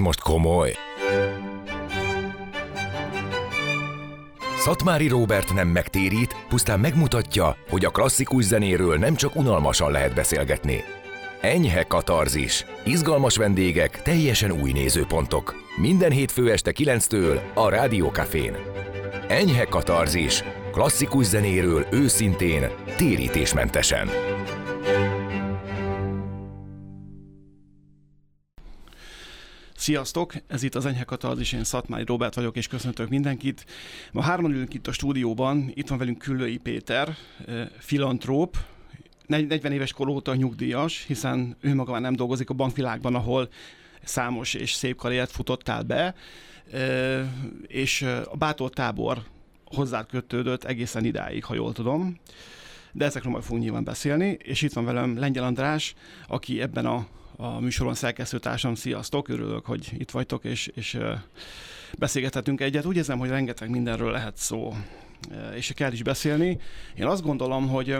most komoly! Szatmári Róbert nem megtérít, pusztán megmutatja, hogy a klasszikus zenéről nem csak unalmasan lehet beszélgetni. Enyhe katarzis, izgalmas vendégek, teljesen új nézőpontok. Minden hétfő este 9-től a Rádió Cafén. Enyhe katarzis, klasszikus zenéről őszintén, térítésmentesen. Sziasztok! Ez itt az Enyhe Katarzis, én Szatmári Róbert vagyok, és köszöntök mindenkit. Ma hárman ülünk itt a stúdióban, itt van velünk Küllői Péter, filantróp, 40 éves kor óta nyugdíjas, hiszen ő maga már nem dolgozik a bankvilágban, ahol számos és szép karriert futottál be, és a Bátor tábor hozzád kötődött egészen idáig, ha jól tudom. De ezekről majd fogunk nyilván beszélni, és itt van velem Lengyel András, aki ebben a műsoron szerkesztőtársam. Sziasztok, örülök, hogy itt vagytok, és beszélgethetünk egyet. Úgy érzem, hogy rengeteg mindenről lehet szó, és kell is beszélni. Én azt gondolom, hogy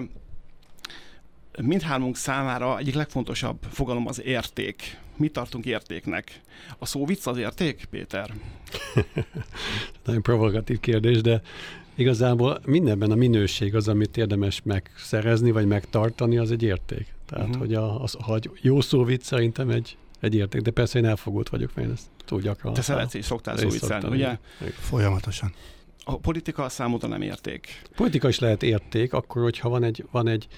mindhármunk számára egyik legfontosabb fogalom az érték. Mit tartunk értéknek? A szó vicc az érték, Péter? Nagyon provokatív kérdés, de igazából mindenben a minőség az, amit érdemes megszerezni, vagy megtartani, az egy érték. Tehát, hogy ha jó szó vicc szerintem egy érték, de persze én elfogult vagyok, mert én ezt túl gyakran. Te szeretsz és szoktál szó viccelni, ugye? Folyamatosan. A politika számodra nem érték. Politika is lehet érték, akkor, hogyha van egy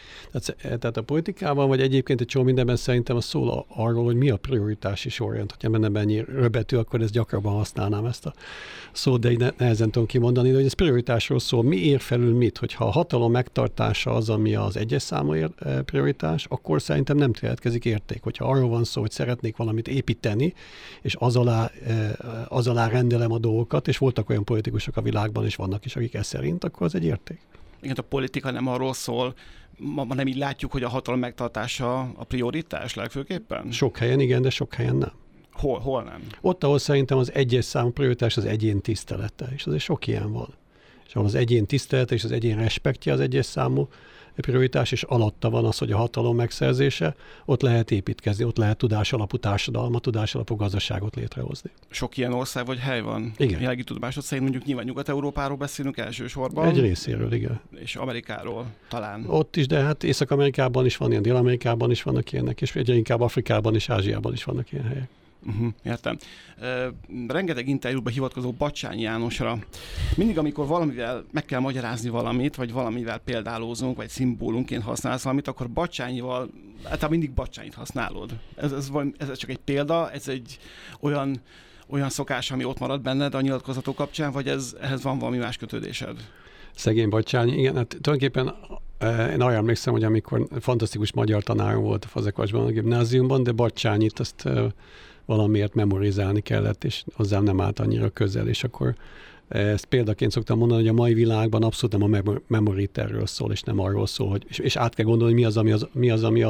tehát a politikában, vagy egyébként egy csomó mindenben szerintem az szól arról, hogy mi a prioritási sorrend. Hogyha menne bennyi röbetű, akkor ezt gyakrabban használnám ezt a szót, de így nehezen tudom kimondani, de hogy ez prioritásról szól, mi ér felül mit? Hogyha a hatalom megtartása az, ami az egyes számú prioritás, akkor szerintem nem keletkezik érték. Hogyha arról van szó, hogy szeretnék valamit építeni, és az alá rendelem a dolgokat, és voltak olyan politikusok a világban, és vannak is, akik ez szerint, akkor az egy érték. Igen, a politika nem arról szól, ma nem így látjuk, hogy a hatalom megtartása a prioritás legfőképpen? Sok helyen igen, de sok helyen nem. Hol nem? Ott, ahol szerintem az egyes számú prioritás az egyén tisztelete, és azért sok ilyen van. És ahol az egyén tisztelete és az egyén respektje az egyes számú prioritás, és alatta van az, hogy a hatalom megszerzése, ott lehet építkezni, ott lehet tudásalapú társadalmat, tudásalapú gazdaságot létrehozni. Sok ilyen ország vagy hely van? Igen. Jelenlegi tudomásod szerint mondjuk nyilván Nyugat-Európáról beszélünk elsősorban. Egy részéről, igen. És Amerikáról talán. Ott is, de hát Észak-Amerikában is van ilyen, Dél-Amerikában is vannak ilyenek, és egyre inkább Afrikában és Ázsiában is vannak ilyen helyek. Értem. Rengeteg interjúban hivatkozó Batsányi Jánosra. Mindig, amikor valamivel meg kell magyarázni valamit, vagy valamivel példálózunk, vagy szimbólumként használsz valamit, akkor Batsányival, hát mindig Batsányit használod. Ez csak egy példa, ez egy olyan szokás, ami ott marad benned a nyilatkozatok kapcsán, vagy ehhez van valami más kötődésed? Szegény Batsányi, igen, hát tulajdonképpen én arra emlékszem, hogy amikor fantasztikus magyar tanárom volt a Fazekarcsban, a gimnáziumban, de Batsányit azt valamiért memorizálni kellett, és hozzám nem állt annyira közel, és akkor ezt példaként szoktam mondani, hogy a mai világban abszolút nem a memoriterről szól, és nem arról szól, hogy, és át kell gondolni, hogy mi az, ami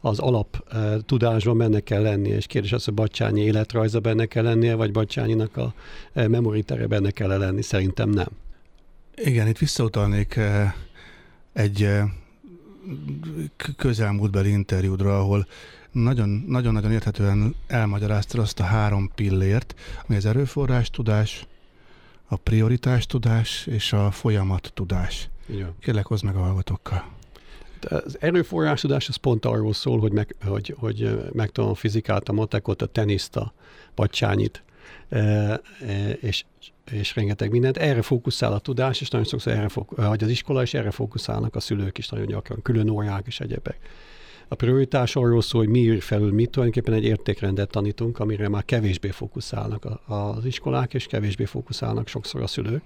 az alap tudásban benne kell lennie, és kérdés az, hogy Batsányi életrajza benne kell lennie, vagy Batsányinak a memoritere benne kell lenni, szerintem nem. Igen, itt visszautalnék egy közelmúltbeli interjúdra, ahol nagyon-nagyon érthetően elmagyaráztad azt a három pillért, ami az erőforrás tudás, a prioritás tudás és a folyamat tudás. Igen. Kérlek, hozd meg a hallgatókkal. De az erőforrás tudás az pont arról szól, hogy megtanulom fizikát, a matekot, a teniszt, a Batsányit, és rengeteg mindent. Erre fókuszál a tudás, és nagyon sokszor hogy az iskola, és erre fókuszálnak a szülők is nagyon gyakran, külön órák és egyebek. A prioritás arról szól, hogy mi ír felül mit, tulajdonképpen egy értékrendet tanítunk, amire már kevésbé fókuszálnak az iskolák, és kevésbé fókuszálnak sokszor a szülők.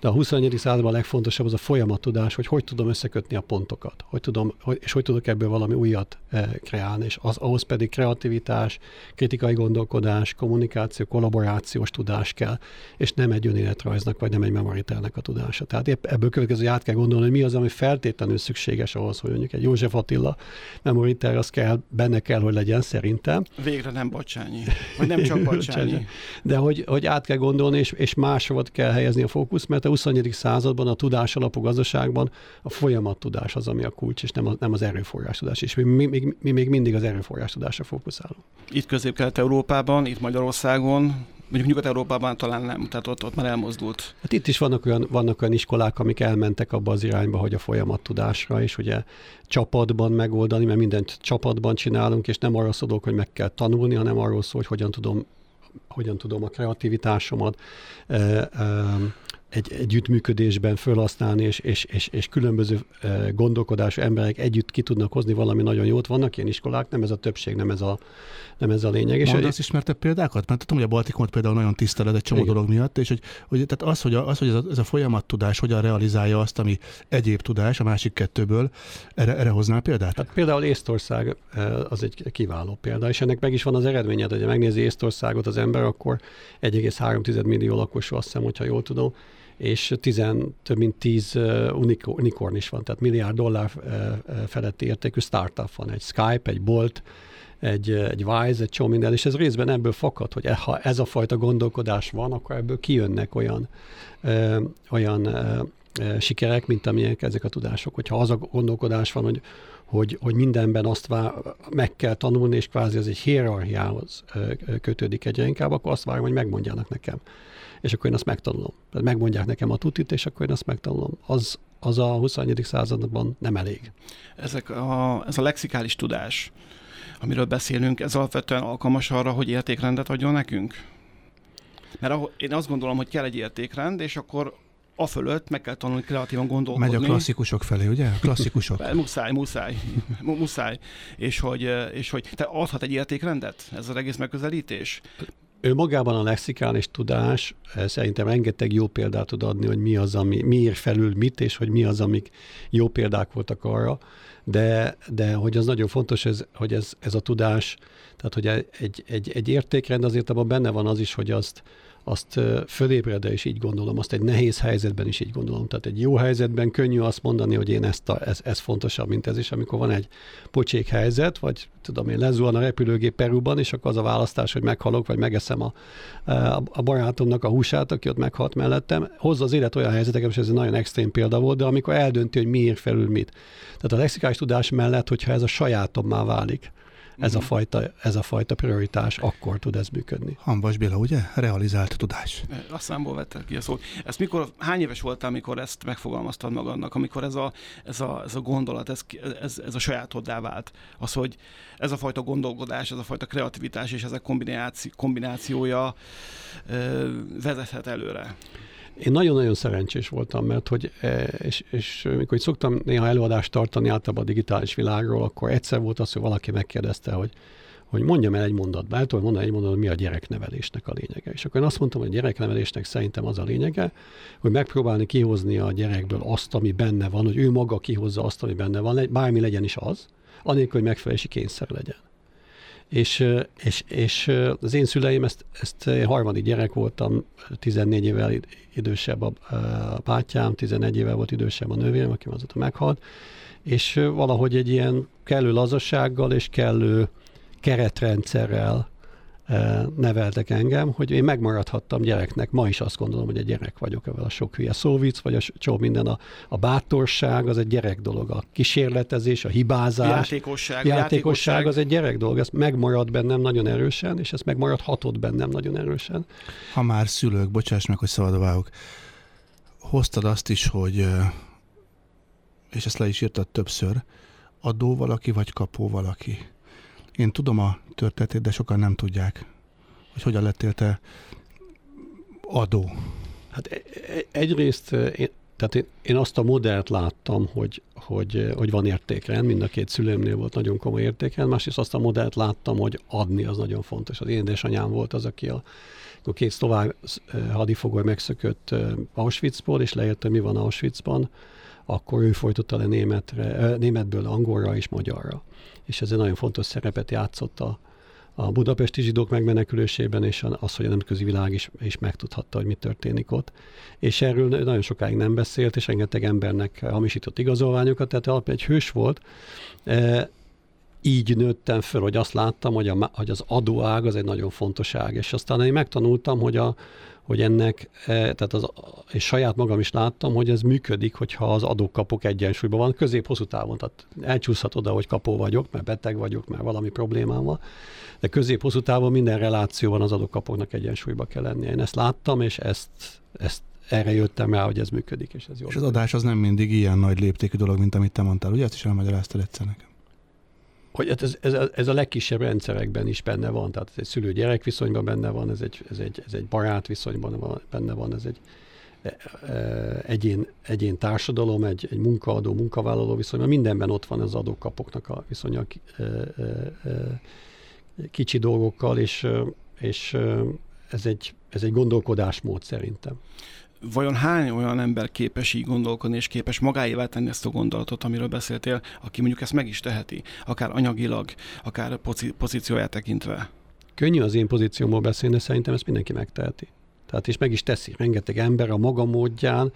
De a 21. században a legfontosabb az a folyamattudás, hogy tudom összekötni a pontokat, hogy tudok ebből valami újat kreálni, és ahhoz pedig kreativitás, kritikai gondolkodás, kommunikáció, kollaborációs tudás kell, és nem egy önéletrajznak, vagy nem egy memoriternek a tudása. Tehát ebből következő, hogy át kell gondolni, hogy mi az, ami feltétlenül szükséges ahhoz, hogy mondjuk egy József Attila Gilmour-iter, az kell, benne kell, hogy legyen szerintem. Végre nem Batsányi. Vagy nem csak Batsányi. De hogy át kell gondolni, és máshova kell helyezni a fókusz, mert a 21. században a tudás alapú gazdaságban a folyamattudás az, ami a kulcs, és nem az erőforrás tudás. És mi még mindig az erőforrás tudásra fókuszálunk. Itt Közép-Kelet-Európában, itt Magyarországon, mondjuk Nyugat-Európában talán nem, tehát ott már elmozdult. Hát itt is vannak olyan iskolák, amik elmentek abba az irányba, hogy a folyamattudásra, és ugye csapatban megoldani, mert mindent csapatban csinálunk, és nem arra szólok, hogy meg kell tanulni, hanem arról szól, hogy hogyan tudom a kreativitásomat egy együttműködésben fölhasználni, és különböző gondolkodású emberek együtt ki tudnak hozni valami nagyon jót. Vannak ilyen iskolák, nem ez a többség, nem ez a lényeg. Mondasz és ismertebb példákat? Mert tudom, hogy a Baltikumot például nagyon tiszteled egy csomó dolog miatt, és hogy tehát az, hogy ez a folyamattudás hogyan realizálja azt, ami egyéb tudás a másik kettőből, erre hoznál példát? Hát például Észtország az egy kiváló példa, és ennek meg is van az eredménye, hogy ha megnézi Észtországot az ember, akkor 1,3 millió lakosú, azt hiszem, hogyha jól tudom, és több mint 10 unicorn is van, tehát milliárd dollár feletti értékű startup van, egy Skype, egy Bolt, egy Wise, egy csomó minden, és ez részben ebből fakad, hogy ha ez a fajta gondolkodás van, akkor ebből kijönnek olyan sikerek, mint amilyenek ezek a tudások. Hogyha az a gondolkodás van, hogy mindenben azt meg kell tanulni, és kvázi az egy hierarchiához kötődik egyre inkább, akkor azt várom, hogy megmondjanak nekem. És akkor én azt megtanulom. Tehát megmondják nekem a tutit, és akkor én azt megtanulom. Az a 21. században nem elég. Ez a lexikális tudás, amiről beszélünk, ez alapvetően alkalmas arra, hogy értékrendet adjon nekünk? Mert én azt gondolom, hogy kell egy értékrend, és akkor a fölött meg kell tanulni kreatívan gondolkodni. Megy a klasszikusok felé, ugye? Klasszikusok. Muszáj. És hogy te adhat egy értékrendet? Ez az egész megközelítés? Ő magában a lexikális tudás szerintem rengeteg jó példát tud adni, hogy mi az, ami ír felül mit, és hogy mi az, amik jó példák voltak arra, de hogy az nagyon fontos, hogy ez a tudás, tehát hogy egy értékrend azért abban benne van az is, hogy azt fölébredve is így gondolom, azt egy nehéz helyzetben is így gondolom. Tehát egy jó helyzetben könnyű azt mondani, hogy én ez fontosabb, mint ez is, amikor van egy pocsék helyzet, vagy tudom én, lezuhan a repülőgép Perúban, és akkor az a választás, hogy meghalok, vagy megeszem a barátomnak a húsát, aki ott meghalt mellettem. Hozza az élet olyan helyzeteket, és ez egy nagyon extrém példa volt, de amikor eldönti, hogy mi ír felül mit. Tehát a lexikális tudás mellett, hogyha ez a sajátommá válik, ez a fajta prioritás, akkor tud ez működni. Hamvas Béla, ugye? Realizált tudás. A számból vetted ki a szót. Ezt hány éves voltál, amikor ezt megfogalmaztad magadnak, amikor ez a gondolat, ez a sajátoddá vált? Az, hogy ez a fajta gondolkodás, ez a fajta kreativitás és ezek kombinációja vezethet előre? Én nagyon-nagyon szerencsés voltam, mert hogy, és mikor így szoktam néha előadást tartani általában a digitális világról, akkor egyszer volt az, hogy valaki megkérdezte, hogy mondjam el egy mondatban, el tudom mondani egy mondatban, mi a gyereknevelésnek a lényege. És akkor én azt mondtam, hogy a gyereknevelésnek szerintem az a lényege, hogy megpróbálni kihozni a gyerekből azt, ami benne van, hogy ő maga kihozza azt, ami benne van, bármi legyen is az, anélkül, hogy megfelelési kényszer legyen. És az én szüleim, én harmadik gyerek voltam, 14 évvel idősebb a bátyám, 11 évvel volt idősebb a nővérem, aki azóta meghalt, és valahogy egy ilyen kellő lazassággal és kellő keretrendszerrel neveltek engem, hogy én megmaradhattam gyereknek. Ma is azt gondolom, hogy egy gyerek vagyok, evel a sok hülye szóvic, vagy a csó minden, a bátorság, az egy gyerek dolog. A kísérletezés, a hibázás, játékosság az egy gyerek dolog. Ez megmarad bennem nagyon erősen, és ez megmaradhatott bennem nagyon erősen. Ha már szülők, bocsáss meg, hogy szabadba vágok. Hoztad azt is, hogy, és ezt le is írtad többször, adó valaki, vagy kapó valaki. Én tudom a történetét, de sokan nem tudják, hogy hogyan lettél te adó. Hát egyrészt én azt a modellt láttam, hogy van értékrend, mind a két szüleimnél volt nagyon komoly értékrend, másrészt azt a modellt láttam, hogy adni az nagyon fontos. Az én édesanyám volt az, aki a két szlovák hadifogoly megszökött Auschwitzból, és lejött, hogy mi van Auschwitzban, akkor ő folytotta le németből angolra és magyarra. És ez egy nagyon fontos szerepet játszott a budapesti zsidók megmenekülésében, és az, hogy a nemzetközi világ is megtudhatta, hogy mi történik ott. És erről nagyon sokáig nem beszélt, és rengeteg embernek hamisított igazolványokat, tehát alapján egy hős volt. így nőttem föl, hogy azt láttam, hogy, hogy az adóág az egy nagyon fontos ág, és aztán én megtanultam, hogy, hogy ennek, tehát és saját magam is láttam, hogy ez működik, hogyha az adókapok egyensúlyban van, közép-hosszú távon, tehát elcsúszhat oda, hogy kapó vagyok, mert beteg vagyok, mert valami problémám van, de közép-hosszú távon minden relációban az adókapoknak egyensúlyba kell lennie. Én ezt láttam, és erre jöttem rá, hogy ez működik, és ez jó. És az adás az nem mindig ilyen nagy léptékű dolog, mint amit te mondtál, ugye? Ezt is elmagyaráztad egyszer nekem. Hogy ez a legkisebb rendszerekben is benne van, tehát ez egy szülő-gyerek viszonyban benne van, ez egy barát viszonyban van, benne van, ez egy egyén társadalom, egy munkaadó-munkavállaló viszonyban, mindenben ott van az adókapoknak a viszonya kicsi dolgokkal, és ez egy gondolkodásmód szerintem. Vajon hány olyan ember képes így gondolkodni, és képes magáévá tenni ezt a gondolatot, amiről beszéltél, aki mondjuk ezt meg is teheti, akár anyagilag, akár pozícióját tekintve? Könnyű az én pozíciómból beszélni, de szerintem ezt mindenki megteheti. Tehát és meg is teszi. Rengeteg ember a maga módján,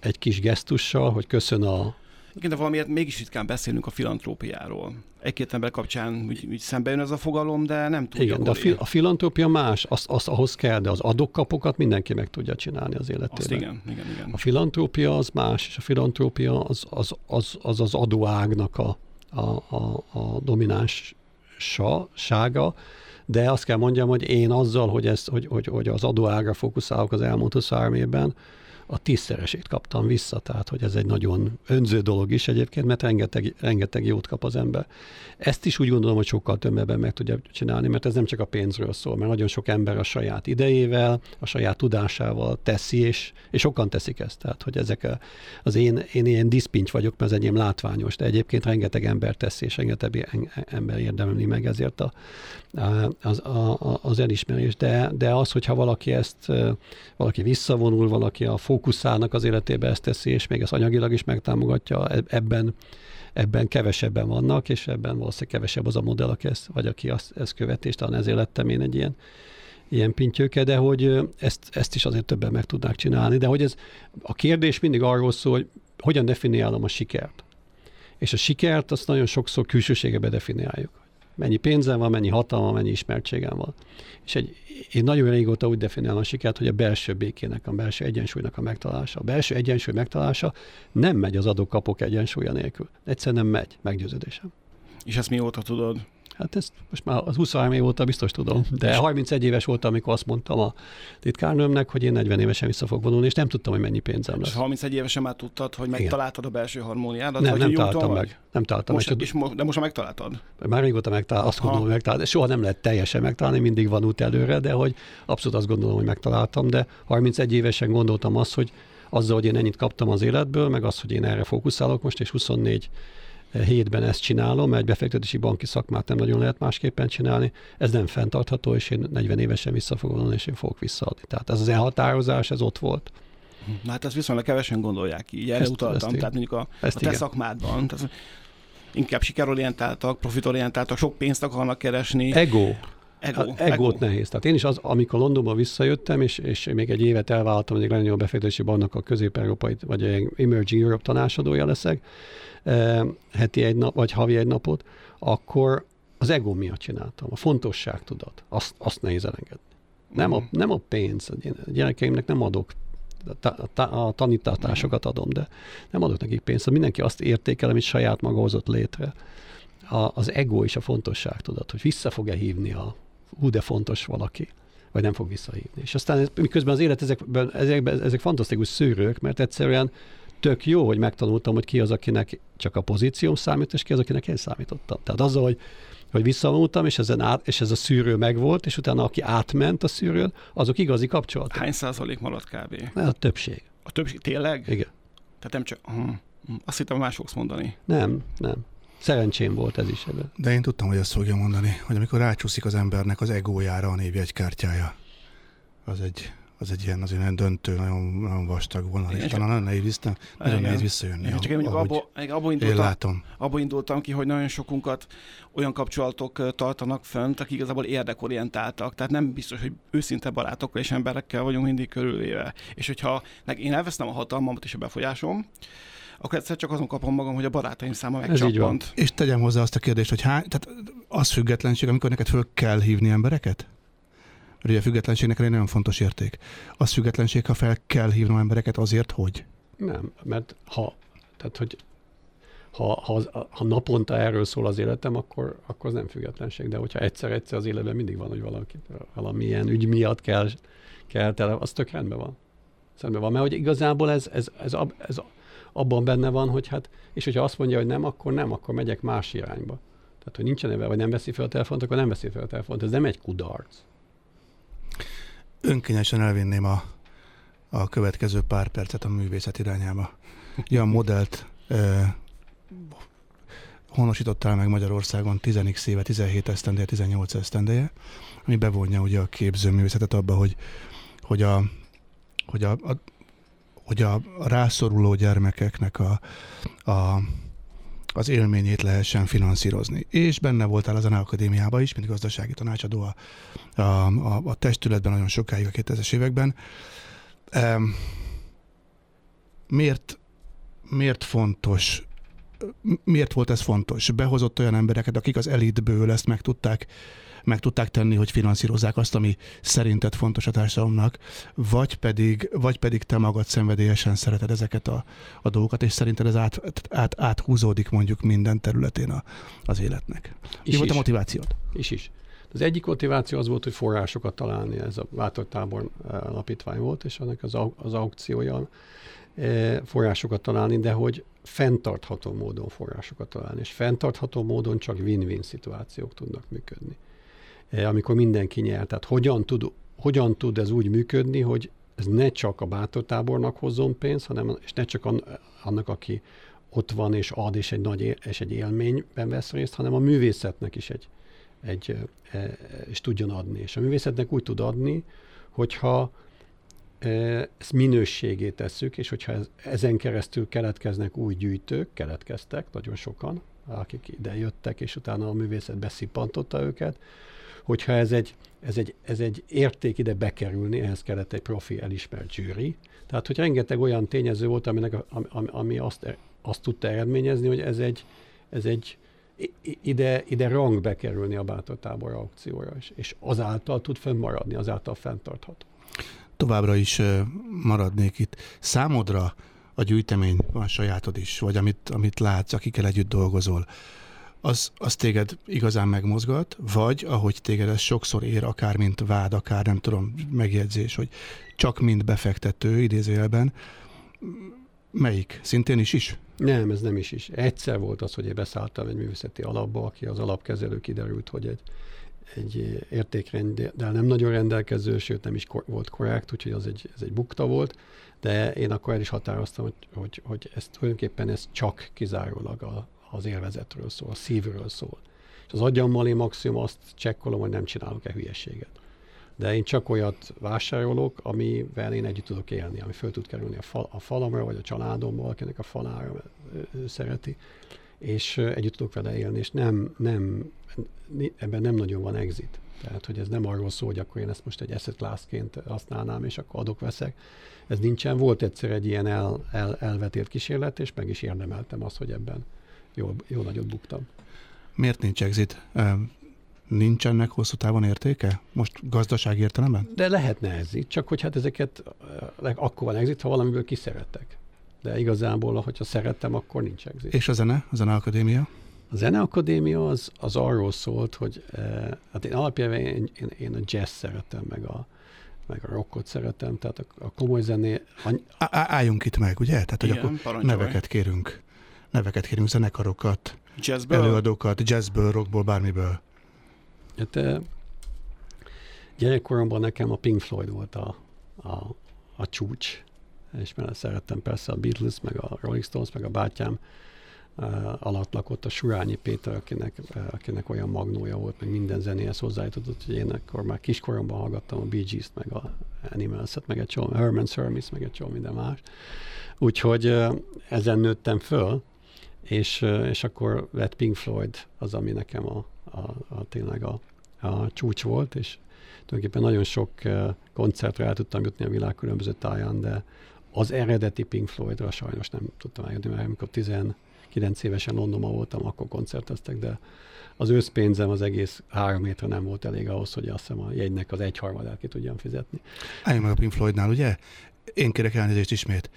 egy kis gesztussal, hogy köszön a... Igen, de valamiért mégis ritkán beszélünk a filantrópiáról. Egy-két ember kapcsán úgy szembe jön ez a fogalom, de nem tudja. Igen, de a filantrópia más, az ahhoz kell, de az adókapokat mindenki meg tudja csinálni az életében. Azt igen. A filantrópia az más, és a filantrópia az adóágnak a dominánsága, de azt kell mondjam, hogy én azzal, hogy az adóágra fókuszálok az elmúlt 23 évben, a 10-szeresét kaptam vissza, tehát hogy ez egy nagyon önző dolog is egyébként, mert rengeteg jót kap az ember. Ezt is úgy gondolom, hogy sokkal tömebben meg tudja csinálni, mert ez nem csak a pénzről szól, mert nagyon sok ember a saját idejével, a saját tudásával teszi, és sokan teszik ezt. Tehát, hogy én ilyen diszpincs vagyok, mert az enyém látványos, de egyébként rengeteg ember teszi, és rengeteg ember érdemli meg ezért az elismerés. De az, hogyha valaki visszavonul, valaki a fókuszálnak az életébe, ezt teszi, és még ezt anyagilag is megtámogatja, ebben kevesebben vannak, és ebben valószínűleg kevesebb az a modell, aki ezt követi, és talán ezért lettem én egy ilyen pintyőke, de hogy ezt is azért többen meg tudnák csinálni. De hogy a kérdés mindig arról szól, hogy hogyan definiálom a sikert. És a sikert azt nagyon sokszor külsőségebe definiáljuk. Mennyi pénzem van, mennyi hatalma, mennyi ismertségem van. És én nagyon régóta úgy definiálom a sikert, hogy a belső békének, a belső egyensúlynak a megtalálása. A belső egyensúly megtalálása nem megy az adókapok egyensúlya nélkül. Egyszerűen nem megy, meggyőződésem. És ezt mióta tudod? Hát ezt most már az 23 év óta biztos tudom, de 31 éves voltam, amikor azt mondtam a titkárnőmnek, hogy én 40 évesen vissza fogok vonulni, és nem tudtam, hogy mennyi pénzem lesz. És 31 évesen már tudtad, hogy megtaláltad a belső harmóniádat? Nem találtam meg. De most már megtaláltad? Már régóta megtaláltam, azt gondolom, hogy megtaláltam. Soha nem lehet teljesen megtalálni, mindig van út előre, de hogy abszolút azt gondolom, hogy megtaláltam, de 31 évesen gondoltam azt, hogy azzal, hogy én ennyit kaptam az életből, meg az, hogy én erre fókuszálok most, és 24 hétben ezt csinálom, mert egy befektetési banki szakmát nem nagyon lehet másképpen csinálni. Ez nem fenntartható, és én 40 évesen vissza fogom adni, és én fogok visszaadni. Tehát ez az elhatározás, ez ott volt. Na hát ezt viszonylag kevesen gondolják így. Erre utaltam, tehát mondjuk a te szakmádban. Tehát inkább sikerorientáltak, profitorientáltak, sok pénzt akarnak keresni. Egót nehéz. Tehát én is amikor Londonban visszajöttem, és még egy évet elvállaltam, hogy egy nagyon jó befektetési banknak a közép-európai, vagy egy Emerging Europe tanácsadója leszek, heti egy nap, vagy havi egy napot, akkor az egó miatt csináltam. A fontosságtudat. Azt nehéz elengedni. Nem a pénz. A gyerekeimnek nem adok a tanítatásokat adom, de nem adok nekik pénzt. Mindenki azt értékel, amit saját maga hozott létre. Az ego és a fontosságtudat, hogy vissza fog-e hívni de fontos valaki, vagy nem fog visszahívni. És aztán miközben az élet ezek fantasztikus szűrők, mert egyszerűen tök jó, hogy megtanultam, hogy ki az, akinek csak a pozícióm számít, és ki az, akinek én számítottam. Tehát azzal, hogy visszavonultam, és ez a szűrő megvolt, és utána aki átment a szűrőn, azok igazi kapcsolatok. Hány százalék maradt kb.? A többség. A többség? Tényleg? Igen. Tehát nem csak... Azt hittem, más fogsz mondani. Nem. Szerencsém volt ez is ebben. De én tudtam, hogy ezt fogja mondani, hogy amikor rácsúszik az embernek az egójára a névjegykártyája, az egy ilyen az ilyen döntő, nagyon vastag vonal, és talán nagyon nehéz visszajönni. Csak én abból indultam ki, hogy nagyon sokunkat olyan kapcsolatok tartanak fönt, akik igazából érdekorientáltak, tehát nem biztos, hogy őszinte barátokkal és emberekkel vagyunk mindig körülvéve. És hogyha én elvesztem a hatalmamat és a befolyásom, akkor egyszer csak azon kapom magam, hogy a barátaim száma megcsappant. És tegyem hozzá azt a kérdést, hogy tehát az függetlenség, amikor neked föl kell hívni embereket? Mert ugye a függetlenségnek egy nagyon fontos érték. Az függetlenség, ha fel kell hívnom embereket azért, hogy? Nem, mert ha naponta erről szól az életem, akkor az nem függetlenség. De hogyha egyszer-egyszer az életben mindig van, hogy valamilyen ügy miatt kell tele, az tök rendben van. Mert hogy igazából ez abban benne van, hogy és hogyha azt mondja, hogy nem, akkor megyek más irányba. Tehát, hogy nincsen ebben, vagy nem veszi fel a telefont, akkor nem veszi fel a telefont. Ez nem egy kudarc. Önkényesen elvinném a következő pár percet a művészet irányába. Ilyen modellt honosítottál meg Magyarországon 10x éve, 17 esztendeje, 18 esztendeje, ami bevonja ugye a képzőművészetet abba, hogy a rászoruló gyermekeknek az élményét lehessen finanszírozni. És benne voltál a Zeneakadémiában is, mint gazdasági tanácsadó a testületben nagyon sokáig a 2000-es években. Miért volt ez fontos? Behozott olyan embereket, akik az elitből ezt meg tudták tenni, hogy finanszírozzák azt, ami szerinted fontos a társadalomnak, vagy pedig te magad szenvedélyesen szereted ezeket a dolgokat, és szerinted ez áthúzódik mondjuk minden területén az életnek. Mi volt a motivációd? Az egyik motiváció az volt, hogy forrásokat találni. Ez a Bátortábor alapítvány volt, és annak az aukciója forrásokat találni, de hogy fenntartható módon forrásokat találni, és fenntartható módon csak win-win szituációk tudnak működni. Amikor mindenki nyer. Tehát hogyan tud ez úgy működni, hogy ez ne csak a Bátortábornak hozzon pénzt, és ne csak annak, aki ott van és ad, és egy élményben vesz részt, hanem a művészetnek is és tudjon adni. És a művészetnek úgy tud adni, hogyha ezt minőségét tesszük, és hogyha ezen keresztül keletkeznek új gyűjtők, keletkeztek nagyon sokan, akik ide jöttek, és utána a művészet beszippantotta őket, hogyha ez egy érték ide bekerülni, ehhez kellett egy profi elismert zsűri. Tehát, hogy rengeteg olyan tényező volt, ami azt tudta eredményezni, hogy ide rang bekerülni a Bátortábor aukcióra is, és azáltal tud fönnmaradni, azáltal fenntartható. Továbbra is maradnék itt. Számodra a gyűjtemény van sajátod is, vagy amit látsz, akikkel együtt dolgozol, az téged igazán megmozgat, vagy ahogy téged ez sokszor ér, akár mint vád, akár nem tudom, megjegyzés, hogy csak mint befektető idézőjelben, melyik? Szintén is? Nem, ez nem is. Egyszer volt az, hogy én beszálltam egy művészeti alapba, aki az alapkezelő kiderült, hogy egy értékrenddel nem nagyon rendelkező, sőt nem is volt korrekt, úgyhogy ez egy bukta volt, de én akkor el is határoztam, hogy ez tulajdonképpen csak kizárólag az élvezetről szól, a szívről szól. És az agyammal én maximum azt csekkolom, hogy nem csinálok-e hülyeséget. De én csak olyat vásárolok, amivel én együtt tudok élni, ami föl tud kerülni a falamra, vagy a családommal, akinek a falára szereti, és együtt tudok vele élni, és ebben nem nagyon van exit. Tehát, hogy ez nem arról szól, hogy akkor én ezt most egy asset classként használnám, és akkor adok-veszek. Ez nincsen. Volt egyszer egy ilyen elvetélt kísérlet, és meg is érdemeltem azt, hogy ebben jó nagyot buktam. Miért nincs exit? Nincsennek hosszú távon értéke? Most gazdaság értelemben? De lehetne exit, csak hogy ezeket akkor van exit, ha valamiből kiszerettek. De igazából, hogyha szerettem, akkor nincs exit. És a zene? A Zeneakadémia? A Zeneakadémia az arról szólt, hogy én alapjában én a jazz szeretem, meg a rockot szeretem, tehát a komoly zené... Álljunk itt meg, ugye? Tehát, hogy igen, akkor neveket kérünk, zenekarokat, jazzből? Előadókat, jazzből, rockból, bármiből. Hát, gyerekkoromban nekem a Pink Floyd volt a csúcs, és mert szerettem persze a Beatles, meg a Rolling Stones, meg a bátyám alatt lakott a Surányi Péter, akinek olyan magnója volt, meg minden zenéhez hozzájutott, hogy én akkor már kiskoromban hallgattam a Bee Gees-t, meg a Animals-et, meg egy csomó, Herman's Hermes, meg egy csomó minden más. Úgyhogy ezen nőttem föl, és akkor lett Pink Floyd az, ami nekem tényleg a csúcs volt, és tulajdonképpen nagyon sok koncertre el tudtam jutni a világ különböző táján, de Az eredeti Pink Floydra sajnos nem tudtam eljönni, mert amikor 19 évesen Londonban voltam, akkor koncerteztek, de az őszpénzem az egész 3 évre nem volt elég ahhoz, hogy azt hiszem a jegynek az 1/3-át ki tudjam fizetni. Álljunk meg a Pink Floydnál, ugye? Én kérek elnézést ismét.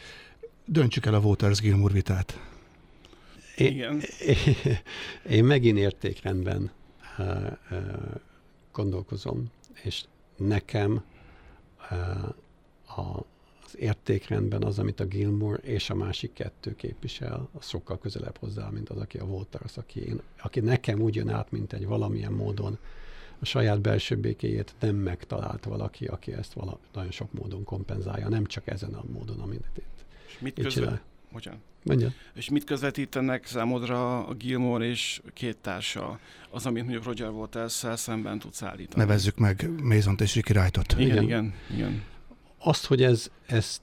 Döntsük el a Waters-Gilmour vitát. Én megint értékrendben gondolkozom, és nekem az értékrendben az, amit a Gilmour és a másik kettő képvisel, az sokkal közelebb hozzá, mint az, aki a Waters, aki nekem úgy jön át, mint egy valamilyen módon a saját belső békéjét nem megtalált valaki, aki ezt nagyon sok módon kompenzálja, nem csak ezen a módon, amit itt. És mit közül? És mit közvetítenek számodra a Gilmour és két társa? Az, amit mondjuk Roger Waters-szel szemben tudsz állítani. Nevezzük meg Mason-t és Ricky Wright-ot. Igen. Azt, hogy ezt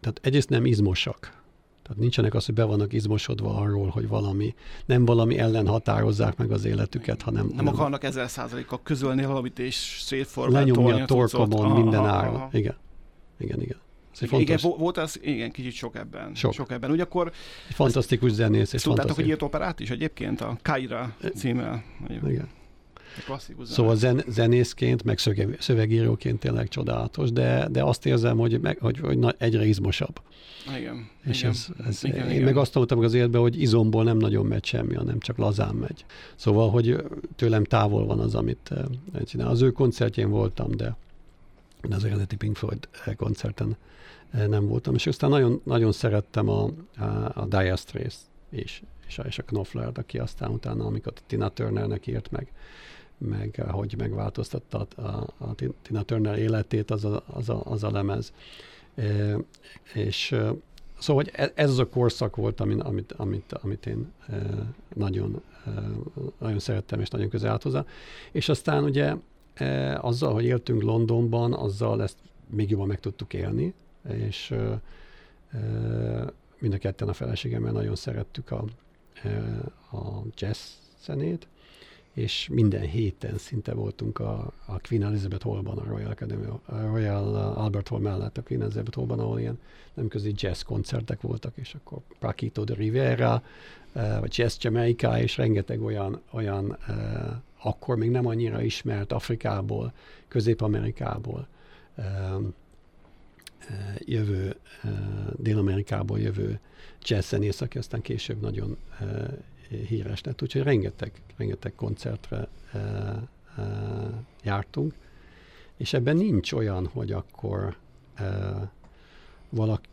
tehát egyrészt nem izmosak. Tehát nincsenek az, hogy be vannak izmosodva arról, hogy nem valami ellen határozzák meg az életüket, hanem... Nem akarnak 1000%-kal közölni valamit, és szétformálni. Lenyomni a torkomon minden áron. Igen. Volt az kicsit sok ebben. Sok ebben. Úgy akkor... Fantasztikus zenész és tudtátok, hogy írt operát is egyébként? A Cairo címmel. Igen. Klasszikus zenész. Szóval zenészként, meg szövegíróként tényleg csodálatos, de azt érzem, hogy egyre izmosabb. Igen. És igen. Én meg azt tanultam az életben, hogy izomból nem nagyon megy semmi, hanem csak lazán megy. Szóval, hogy tőlem távol van az, amit csinál. Az ő koncertjén voltam, de az eredeti Pink Floyd koncerten nem voltam, és aztán nagyon, nagyon szerettem a Dire Straits és a Knopflert, aki aztán utána, amikor Tina Turnernek írt meg hogy megváltoztatta a Tina Turner életét, az a lemez. Szóval ez az a korszak volt, amit én nagyon szerettem, és nagyon közel állt hozzá. És aztán ugye azzal, hogy éltünk Londonban, azzal ezt még jobban meg tudtuk élni, és mind a ketten a feleségemmel nagyon szerettük a jazz zenét, és minden héten szinte voltunk a Queen Elizabeth Hallban, a Royal Academy, a Royal Albert Hall mellett a Queen Elizabeth Hallban, ahol ilyen nemközi jazz koncertek voltak, és akkor Paquito D'Rivera, vagy Jazz Jamaica, és rengeteg olyan akkor még nem annyira ismert Afrikából, Közép-Amerikából jövő, Dél-Amerikából jövő jazz zenész, aki aztán később nagyon híres lett, úgyhogy rengeteg koncertre jártunk, és ebben nincs olyan, hogy akkor valaki,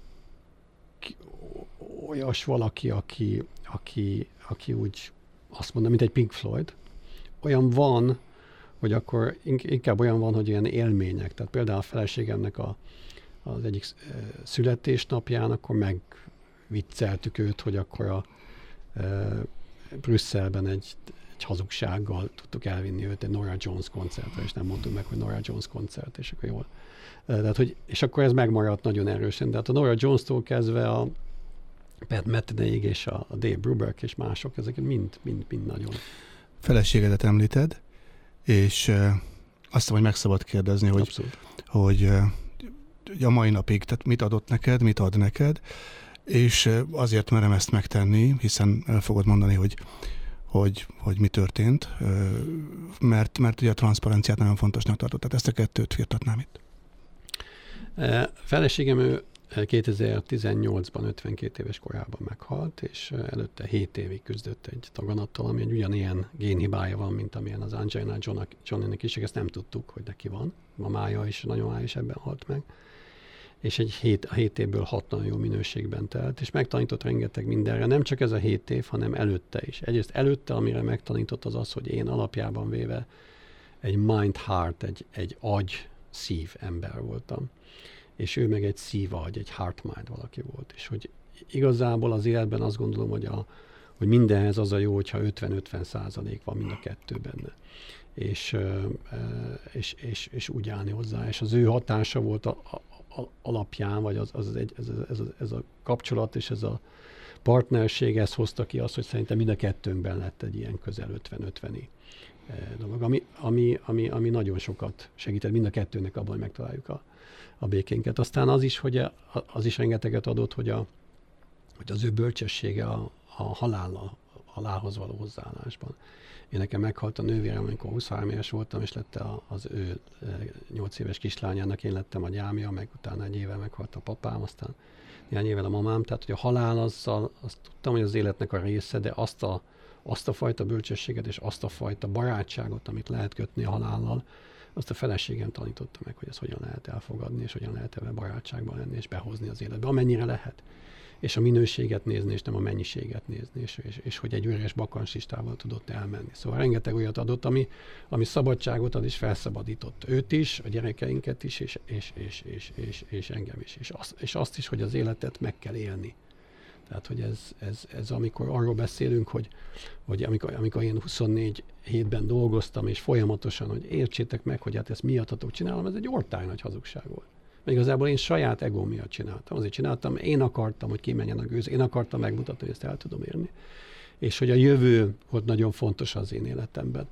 aki úgy azt mondja, mint egy Pink Floyd. Olyan van, hogy akkor inkább olyan van, hogy ilyen élmények. Tehát például a feleségemnek az egyik születésnapján akkor megvicceltük őt, hogy akkor Brüsszelben egy hazugsággal tudtuk elvinni őt egy Nora Jones koncertre, és nem mondtuk meg, hogy Nora Jones koncert, és akkor jól. És akkor ez megmaradt nagyon erősen. Tehát a Nora Jones-tól kezdve a Pat Methenyig és a Dave Brubeck és mások, ezek mind nagyon... Feleségedet említed, és azt hiszem, hogy meg szabad kérdezni, hogy a mai napig, tehát mit adott neked, mit ad neked, és azért merem ezt megtenni, hiszen el fogod mondani, hogy mi történt, mert ugye a transzparenciát nagyon fontosnak tartott. Tehát ezt a kettőt firtatnám itt. Feleségem, ő 2018-ban 52 éves korában meghalt, és előtte 7 évig küzdött egy daganattal, ami ugyanilyen génhibája van, mint amilyen az Angelina Jolie-nek is, ezt nem tudtuk, hogy neki van. Mamája is nagyon áll, és ebben halt meg. És a 7 évből 6 nagyon jó minőségben telt, és megtanított rengeteg mindenre, nem csak ez a 7 év, hanem előtte is. Egyrészt előtte, amire megtanított, az, hogy én alapjában véve egy mind-heart, egy agy-szív ember voltam. És ő meg egy szívagy, egy heart-mind valaki volt. És hogy igazából az életben azt gondolom, hogy mindenhez az a jó, hogyha 50-50% van mind a kettő benne. És úgy állni hozzá. És az ő hatása volt alapján, vagy ez a kapcsolat és ez a partnerség, ez hozta ki azt, hogy szerintem mind a kettőnkben lett egy ilyen közel 50-50-i dolog, ami nagyon sokat segített mind a kettőnek abban, hogy megtaláljuk a békénket. Aztán az is, hogy az is rengeteget adott, hogy az ő bölcsessége a halálhoz való hozzáállásban. Én nekem meghalt a nővérem, amikor 23 éves voltam, és lett az ő 8 éves kislányának, én lettem a gyámja, meg utána egy évvel meghalt a papám, aztán néhány évvel a mamám. Tehát, hogy a halál, azt tudtam, hogy az életnek a része, de azt a fajta bölcsességet és azt a fajta barátságot, amit lehet kötni a halállal, azt a feleségem tanította meg, hogy ezt hogyan lehet elfogadni, és hogyan lehet ebben barátságban lenni, és behozni az életbe, amennyire lehet. És a minőséget nézni, és nem a mennyiséget nézni, és hogy egy üres bakancslistával tudott elmenni. Szóval rengeteg olyat adott, ami szabadságot ad, és felszabadított őt is, a gyerekeinket is, és engem is. És azt is, hogy az életet meg kell élni. Tehát, hogy ez amikor arról beszélünk, hogy amikor én 24 hétben dolgoztam, és folyamatosan, hogy értsétek meg, hogy hát ezt miattatok csinálom, ez egy ortály nagy hazugság volt. Mert igazából én saját egóm miatt csináltam. Azért csináltam, én akartam, hogy kimenjen a gőz, én akartam megmutatni, hogy ezt el tudom érni. És hogy a jövő volt nagyon fontos az én életemben,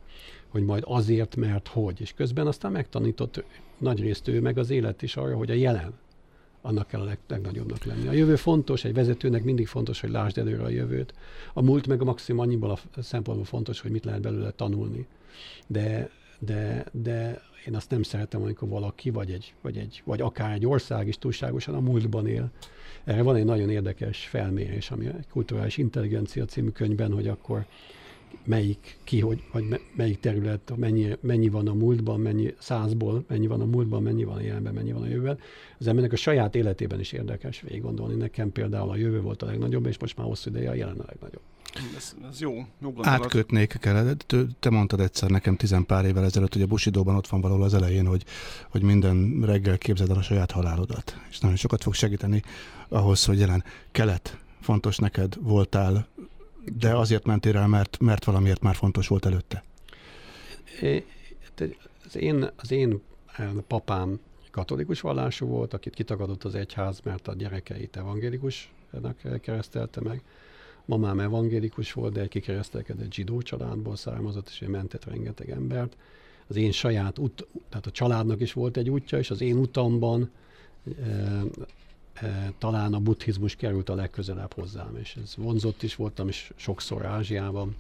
hogy majd azért, mert hogy. És közben aztán megtanított nagyrészt ő, meg az élet is arra, hogy a jelen, annak kell a legnagyobbnak lenni. A jövő fontos, egy vezetőnek mindig fontos, hogy lásd előre a jövőt. A múlt meg a maximum annyiból a szempontból fontos, hogy mit lehet belőle tanulni. De én azt nem szeretem, amikor valaki, vagy akár egy ország is túlságosan a múltban él. Erre van egy nagyon érdekes felmérés, ami egy Kulturális Intelligencia című könyvben, hogy akkor melyik terület, mennyi van a múltban, mennyi 100-ból, mennyi van a múltban, mennyi van a jelenben, mennyi van a jövőben. Az embernek a saját életében is érdekes végig gondolni. Nekem például a jövő volt a legnagyobb, és most már hosszú ideje a jelen a legnagyobb. Ez jó. Átkötnék kellett. Te mondtad egyszer nekem 10 pár évvel ezelőtt, hogy a Busidóban ott van valahol az elején, hogy minden reggel képzeld el a saját halálodat. És nagyon sokat fog segíteni ahhoz, hogy jelen kelet fontos neked voltál, de azért mentél el, mert valamiért már fontos volt előtte. Az én papám katolikus vallású volt, akit kitagadott az egyház, mert a gyerekeit evangélikusnak keresztelte meg. Mamám evangélikus volt, de kikeresztelkedett zsidó családból származott, és ő mentett rengeteg embert. Az én saját tehát a családnak is volt egy útja, és az én utamban talán a buddhizmus került a legközelebb hozzám, és ez vonzott is voltam, és sokszor Ázsiában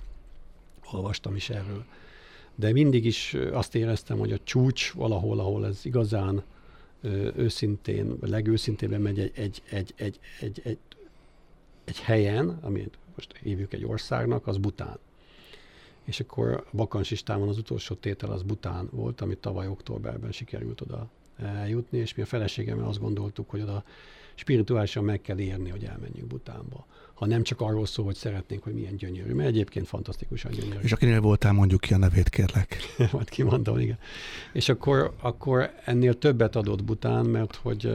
olvastam is erről. De mindig is azt éreztem, hogy a csúcs valahol, ahol ez igazán őszintén, legőszintében megy egy helyen, amit most hívjuk egy országnak, az Bután. És akkor a bakancslistámon az utolsó tétel az Bután volt, amit tavaly októberben sikerült oda eljutni, és mi a feleségemmel azt gondoltuk, hogy oda spirituálisan meg kell érni, hogy elmenjünk Butánba. Ha nem csak arról szól, hogy szeretnénk, hogy milyen gyönyörű, mert egyébként fantasztikusan gyönyörű. És akinél voltál, mondjuk ki a nevét, kérlek. Majd kimondom, igen. És akkor ennél többet adott Bután, mert hogy...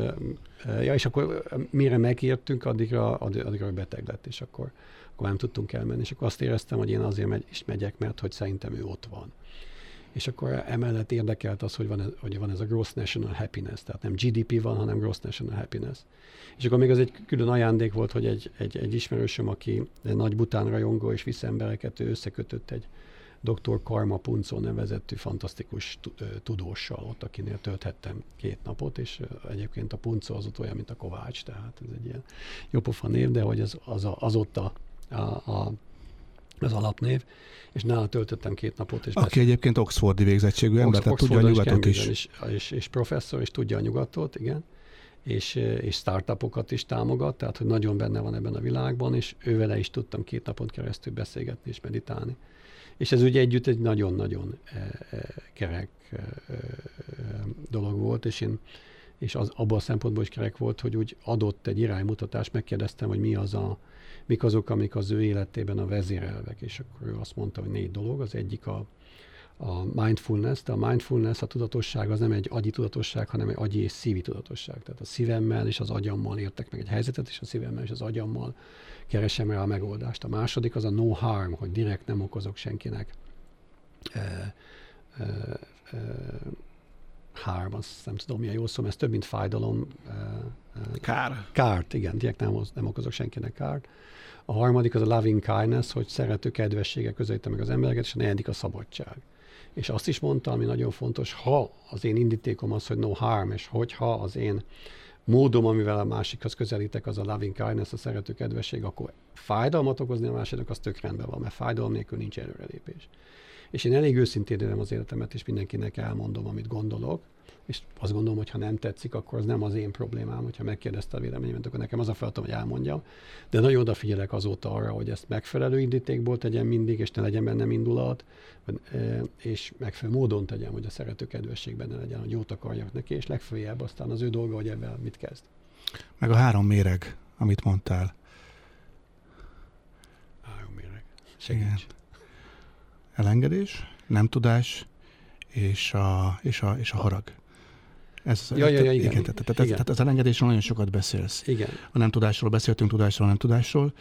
Ja, és akkor mire megértünk, addigra beteg lett, és akkor nem tudtunk elmenni. És akkor azt éreztem, hogy én azért megyek, mert hogy szerintem ő ott van. És akkor emellett érdekelt az, hogy van ez a Gross National Happiness, tehát nem GDP van, hanem Gross National Happiness. És akkor még az egy külön ajándék volt, hogy egy ismerősöm, aki nagy Bután rajongó és visz embereket, ő összekötött egy Dr. Karma Punco nevezettű fantasztikus tudóssal ott, akinél tölthettem 2 napot, és egyébként a Punco az ott olyan, mint a Kovács, tehát ez egy ilyen jópofa név, de hogy az ott az alapnév, és nála töltöttem 2 napot. És aki egyébként oxfordi végzettségű ember, tehát tudja a nyugatot is. És professzor, és tudja a nyugatot, igen, és startupokat is támogat, tehát hogy nagyon benne van ebben a világban, és ővele is tudtam 2 napon keresztül beszélgetni és meditálni. És ez ugye együtt egy nagyon-nagyon kerek dolog volt, és abban a szempontból is kerek volt, hogy úgy adott egy iránymutatást, megkérdeztem, hogy mik azok, amik az ő életében a vezérelvek, és akkor ő azt mondta, hogy 4 dolog, az egyik a mindfulness, de a mindfulness, a tudatosság az nem egy agyi tudatosság, hanem egy agyi és szívi tudatosság. Tehát a szívemmel és az agyammal értek meg egy helyzetet, és a szívemmel és az agyammal keresem rá a megoldást. A második az a no harm, hogy direkt nem okozok senkinek harm, azt nem tudom, milyen jó szó, ez több, mint fájdalom. Kárt, igen, direkt nem okozok senkinek kárt. A harmadik az a loving kindness, hogy szerető kedvessége közelítem meg az embereket, és a negyedik a szabadság. És azt is mondta, ami nagyon fontos, ha az én indítékom az, hogy no harm, és hogyha az én módom, amivel a másikhoz közelítek, az a loving kindness, a szerető kedvesség, akkor fájdalmat okozni a másiknak, az tök rendben van, mert fájdalom nélkül nincs előrelépés. És én elég őszintén élem az életemet, és mindenkinek elmondom, amit gondolok, és azt gondolom, hogy ha nem tetszik, akkor az nem az én problémám, hogyha megkérdezte a véleményemet, akkor nekem az a feladatom, hogy elmondjam. De nagyon odafigyelek azóta arra, hogy ezt megfelelő indítékból tegyem mindig, és ne legyen bennem indulat, és megfelelő módon tegyem, hogy a szerető kedvesség benne legyen, hogy jót akarjak neki, és legfeljebb aztán az ő dolga, hogy ebben mit kezd. Meg a három méreg, amit mondtál. Három méreg. Segíts. Elengedés, nem tudás és a harag. Igen. Tehát az elengedésről nagyon sokat beszélsz. Igen. A nem tudásról beszéltünk, tudásról, nem tudásról.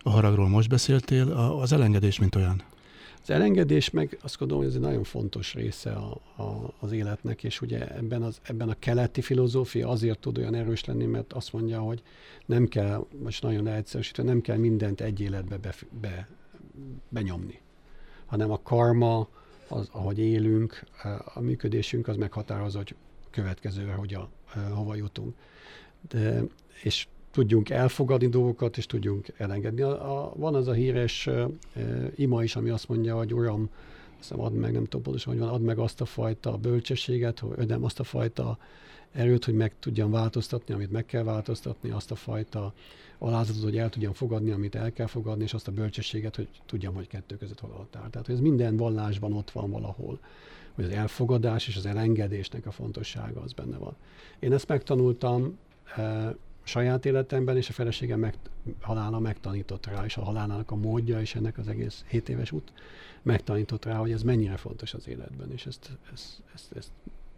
A haragról most beszéltél. Az elengedés mint olyan? Az elengedés meg azt gondolom, hogy ez egy nagyon fontos része az életnek, és ugye ebben a keleti filozófia azért tud olyan erős lenni, mert azt mondja, hogy nem kell, most nagyon leegyszerűsítve, nem kell mindent egy életbe benyomni, hanem a karma, az, ahogy élünk, a működésünk az meghatározza, hogy következőre hova jutunk. És tudjunk elfogadni dolgokat, és tudjunk elengedni. Van az a híres ima is, ami azt mondja, hogy Uram, add meg, nem tudom pontosan, hogy van, add meg azt a fajta bölcsességet, hogy ödem azt a fajta erőt, hogy meg tudjam változtatni, amit meg kell változtatni, azt a fajta alázatot, hogy el tudjam fogadni, amit el kell fogadni, és azt a bölcsességet, hogy tudjam, hogy kettő között hol a határ. Tehát, hogy ez minden vallásban ott van valahol, hogy az elfogadás és az elengedésnek a fontossága az benne van. Én ezt megtanultam saját életemben, és a feleségem halála megtanított rá, és a halálának a módja, és ennek az egész 7 éves út megtanított rá, hogy ez mennyire fontos az életben, és ezt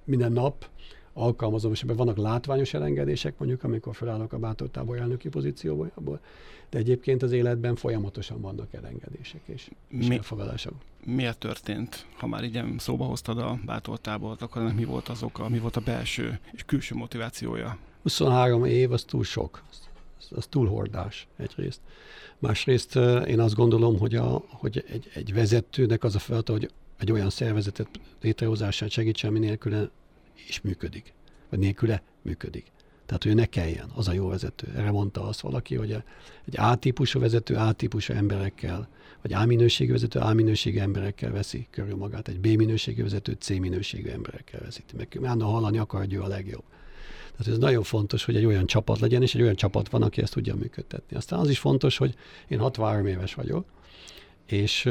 minden nap alkalmazom, és ebben vannak látványos elengedések, mondjuk, amikor felállok a bátortábor elnöki pozícióból, de egyébként az életben folyamatosan vannak elengedések és elfogadások. Miért történt, ha már így szóba hoztad a bátortábort, akkor ennek mi volt az oka, mi volt a belső és külső motivációja? 23 év, az túl sok, az túl hordás egyrészt. Másrészt én azt gondolom, hogy egy vezetőnek az a feladata, hogy egy olyan szervezetet létrehozását segítsen, ami nélküle is működik, vagy nélküle működik. Tehát, hogy ne kelljen, az a jó vezető. Erre mondta azt valaki, hogy egy A-típusú vezető A-típusú emberekkel, vagy A-minőségű vezető A-minőségű emberekkel veszi körül magát, egy B-minőségű vezető C-minőségű emberekkel veszíti meg. Mert hallani akar, hogy ő a legjobb. Tehát ez nagyon fontos, hogy egy olyan csapat legyen, és egy olyan csapat van, aki ezt tudja működtetni. Aztán az is fontos, hogy én 63 éves vagyok, és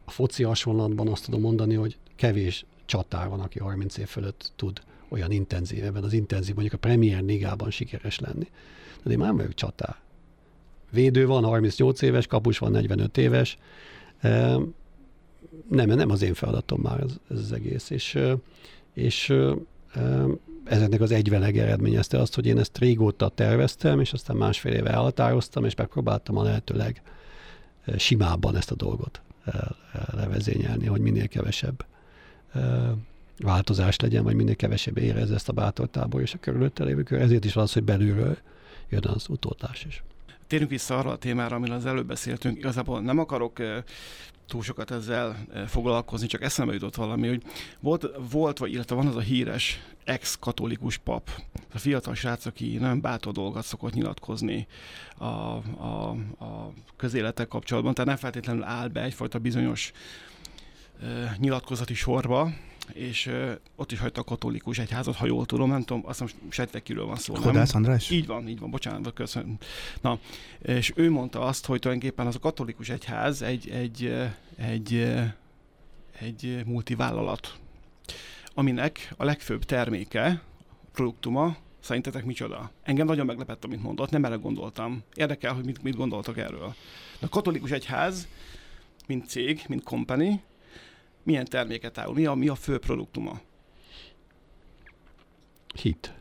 a foci hasonlatban azt tudom mondani, hogy kevés csatár van, aki 30 év fölött tud olyan intenzív, ebben az intenzív, mondjuk a Premier Ligában sikeres lenni. De én már nem vagyok csatár. Védő van, 38 éves, kapus van, 45 éves. Nem az én feladatom már ez az egész. És ezeknek az egyveleg eredményezte azt, hogy én ezt régóta terveztem, és aztán másfél éve elhatároztam, és megpróbáltam a lehetőleg simábban ezt a dolgot levezényelni, hogy minél kevesebb változás legyen, vagy minél kevesebb érez ezt a bátortábor és a körülötte lévő kör. Ezért is van az, hogy belülről jön az utódlás is. Térjünk vissza arra a témára, amiről az előbb beszéltünk. Igazából nem akarok túl sokat ezzel foglalkozni, csak eszembe jutott valami, hogy illetve van az a híres ex-katolikus pap, a fiatal srác, aki nagyon bátor dolgot szokott nyilatkozni a közéletek kapcsolatban, tehát nem feltétlenül áll be egyfajta bizonyos nyilatkozati sorba, és ott is hagyta a katolikus egyházat, ha jól tudom, nem tudom, azt mondom, sejtek kiről van szó. Kodász András? Így van, bocsánat, köszönöm. Na, és ő mondta azt, hogy tulajdonképpen az a katolikus egyház egy multivállalat, aminek a legfőbb terméke, produktuma, szerintetek micsoda? Engem nagyon meglepett, amit mondott, nem erre gondoltam. Érdekel, hogy mit gondoltak erről. A katolikus egyház, mint cég, mint company, milyen terméket árul? Mi a fő produktuma? Hit.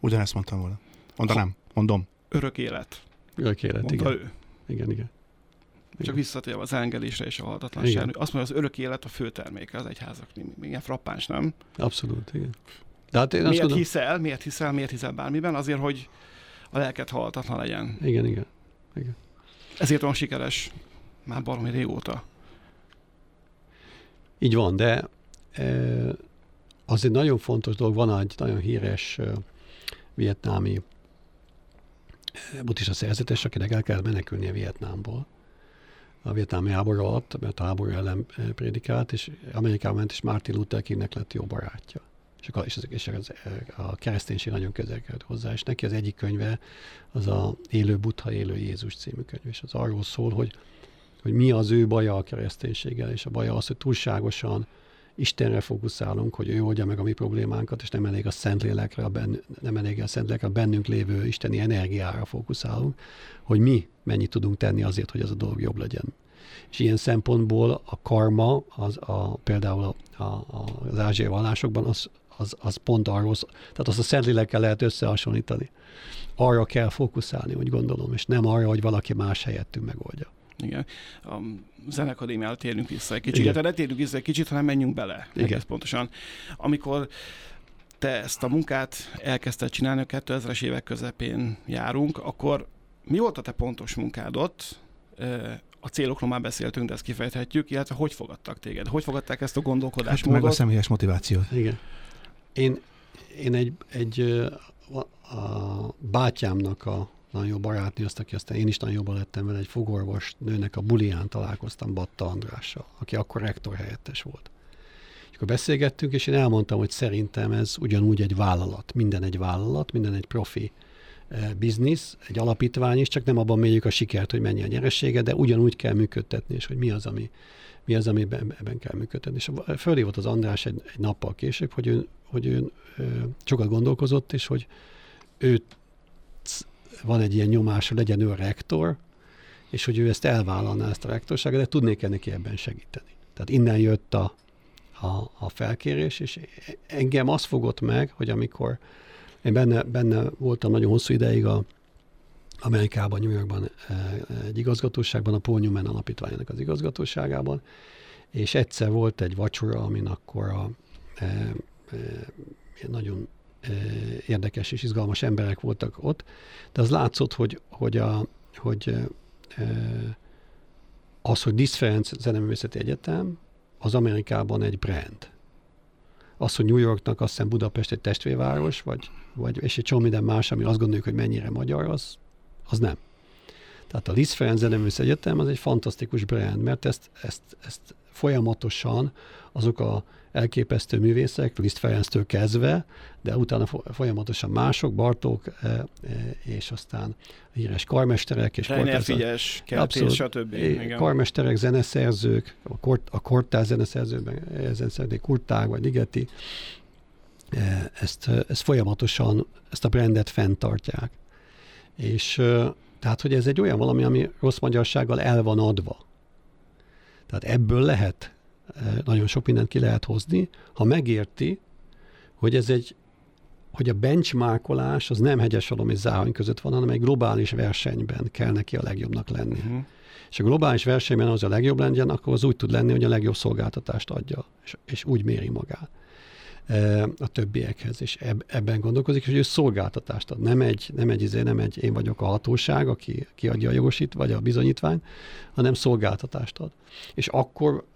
Ugyanezt mondtam volna. Mondom. Örök élet. Örök élet, mondta igen. Ő. Igen. Csak visszatérve az elengedésre és a halhatatlanságra. Azt mondja, az örök élet a főterméke az egyházak. Milyen frappáns, nem? Abszolút, igen. De hát én miért hiszel bármiben? Azért, hogy a lelked halhatatlan legyen. Igen. Ezért van sikeres már baromi régóta. Így van, de az egy nagyon fontos dolog. Van egy nagyon híres vietnámi buddhista szerzetes, akinek el kell menekülnie Vietnámból. A vietnámi háború alatt, mert a háború ellen prédikált, és Amerikába ment, és Martin Luther Kingnek lett jó barátja. És a kereszténység nagyon közel került hozzá, és neki az egyik könyve az a Élő Buddha, Élő Jézus című könyv, és az arról szól, hogy mi az ő baja a kereszténységgel, és a baja az, hogy túlságosan Istenre fókuszálunk, hogy ő oldja meg a mi problémánkat, és nem elég a Szentlélekre, a bennünk lévő isteni energiára fókuszálunk, hogy mi mennyit tudunk tenni azért, hogy ez a dolog jobb legyen. És ilyen szempontból a karma, például az ázsiai vallásokban, az pont arról, tehát azt a Szentlélekkel lehet összehasonlítani. Arra kell fókuszálni, úgy gondolom, és nem arra, hogy valaki más helyettünk megoldja. Igen. A Zeneakadémiára térünk vissza egy kicsit. Igen. De ne térünk vissza egy kicsit, hanem menjünk bele. Igen. Egész pontosan. Amikor te ezt a munkát elkezdted csinálni, 2000-es évek közepén járunk, akkor mi volt a te pontos munkádot? A célokról már beszéltünk, de ezt kifejthetjük, illetve hogy fogadtak téged? Hogy fogadták ezt a gondolkodásmódot? Hát meg a személyes motivációt. Igen. Én a bátyámnak a nagyon jó barátnő, aki aztán én is nagyon jobban lettem vele, egy fogorvos nőnek a bulián találkoztam Batta Andrással, aki akkor rektor helyettes volt. És akkor beszélgettünk, és én elmondtam, hogy szerintem ez ugyanúgy egy vállalat. Minden egy profi biznisz, egy alapítvány is, csak nem abban mérjük a sikert, hogy mennyi a nyeresége, de ugyanúgy kell működtetni, és hogy mi az, ami ebben kell működtetni. És fölhívott az András egy nappal később, hogy ő sokat gondolkozott, és hogy ő van egy ilyen nyomás, hogy legyen ő rektor, és hogy ő ezt elvállalná, ezt a rektorságot, de tudnék neki ebben segíteni. Tehát innen jött a felkérés, és engem az fogott meg, hogy amikor én benne voltam nagyon hosszú ideig Amerikában, New Yorkban egy igazgatóságban, a Paul Newman Alapítványának az igazgatóságában, és egyszer volt egy vacsora, amin akkor nagyon érdekes és izgalmas emberek voltak ott, de az látszott, hogy Liszt Ferenc Zeneművészeti Egyetem az Amerikában egy brand. Az, hogy New Yorknak, azt hiszem Budapest egy testvérváros, és egy csomó minden más, ami azt gondoljuk, hogy mennyire magyar, az nem. Tehát a Liszt Ferenc Zeneművészeti Egyetem az egy fantasztikus brand, mert ezt folyamatosan azok a elképesztő művészek, Liszt Ferenctől kezdve, de utána folyamatosan mások, Bartók, és aztán híres karmesterek, és Figyes, Kertész, stb. Karmesterek, zeneszerzők, a kortárs zeneszerzők, Kurtág vagy Ligeti, ezt folyamatosan, ezt a brandet fenntartják. És tehát, hogy ez egy olyan valami, ami rossz magyarsággal el van adva. Tehát ebből lehet nagyon sok mindent ki lehet hozni, ha megérti, hogy hogy a benchmarkolás az nem Hegyeshalom és Záhony között van, hanem egy globális versenyben kell neki a legjobbnak lenni. Uh-huh. És a globális versenyben az a legjobb legyen, akkor az úgy tud lenni, hogy a legjobb szolgáltatást adja, és úgy méri magát a többiekhez, és ebben gondolkozik, hogy ő szolgáltatást ad. Nem egy én vagyok a hatóság, aki kiadja a jogosítványt, vagy a bizonyítványt, hanem szolgáltatást ad. És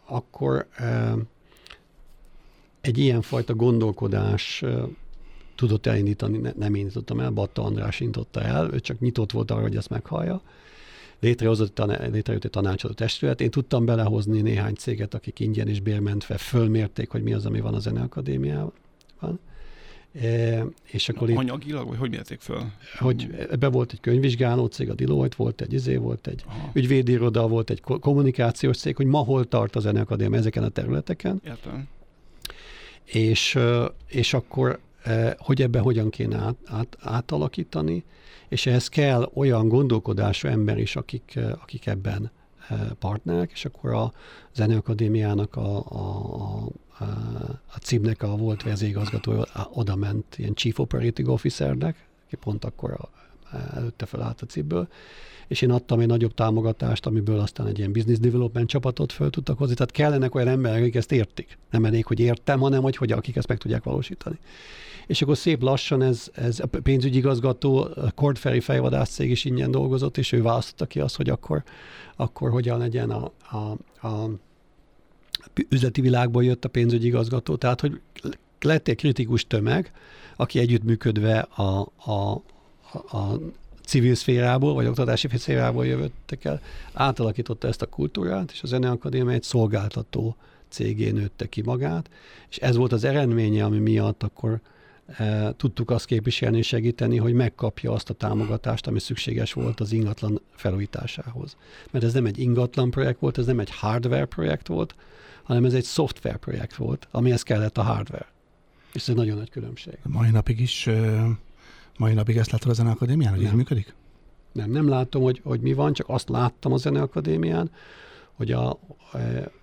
akkor egy ilyenfajta gondolkodás tudott elindítani, nem én indítottam el, Batta András indította el, ő csak nyitott volt arra, hogy ezt meghallja. Létrejött egy tanácsadó testület, én tudtam belehozni néhány céget, akik ingyen és bérmentve fölmérték, hogy mi az, ami van a Zeneakadémiában. És akkor anyagilag, vagy hogy mérték föl? Hogy ebbe volt egy könyvvizsgáló cég, a Deloitte, volt egy ügyvédiroda, volt egy kommunikációs cég, hogy ma hol tart a Zeneakadémia ezeken a területeken. Értem. És akkor hogy ebbe hogyan kéne átalakítani, és ehhez kell olyan gondolkodású ember is, akik ebben partnerek, és akkor a Zeneakadémiának a címnek a volt vezérigazgatója oda ment ilyen Chief Operating Officernek, aki pont akkor előtte felállt a cipből, és én adtam egy nagyobb támogatást, amiből aztán egy ilyen business development csapatot föl tudtak hozni. Tehát kellenek olyan emberek, akik ezt értik. Nem elég, hogy értem, hanem hogy akik ezt meg tudják valósítani. És akkor szép lassan ez a pénzügyigazgató, a Cord Ferry fejvadászcég is ingyen dolgozott, és ő választotta ki azt, hogy akkor hogyan legyen a üzleti világból jött a pénzügyigazgató. Tehát, hogy lett egy kritikus tömeg, aki együttműködve a civil szférából, vagy oktatási szférából jöttekkel, átalakította ezt a kultúrát, és a Zeneakadémia egy szolgáltató cégén nőtte ki magát, és ez volt az eredménye, ami miatt akkor tudtuk azt képviselni és segíteni, hogy megkapja azt a támogatást, ami szükséges volt az ingatlan felújításához. Mert ez nem egy ingatlan projekt volt, ez nem egy hardware projekt volt, hanem ez egy szoftver projekt volt, amihez kellett a hardware. És ez egy nagyon nagy különbség. Mai napig ezt látod a Zeneakadémián, hogy így működik? Nem látom, hogy mi van, csak azt láttam a Zeneakadémián, hogy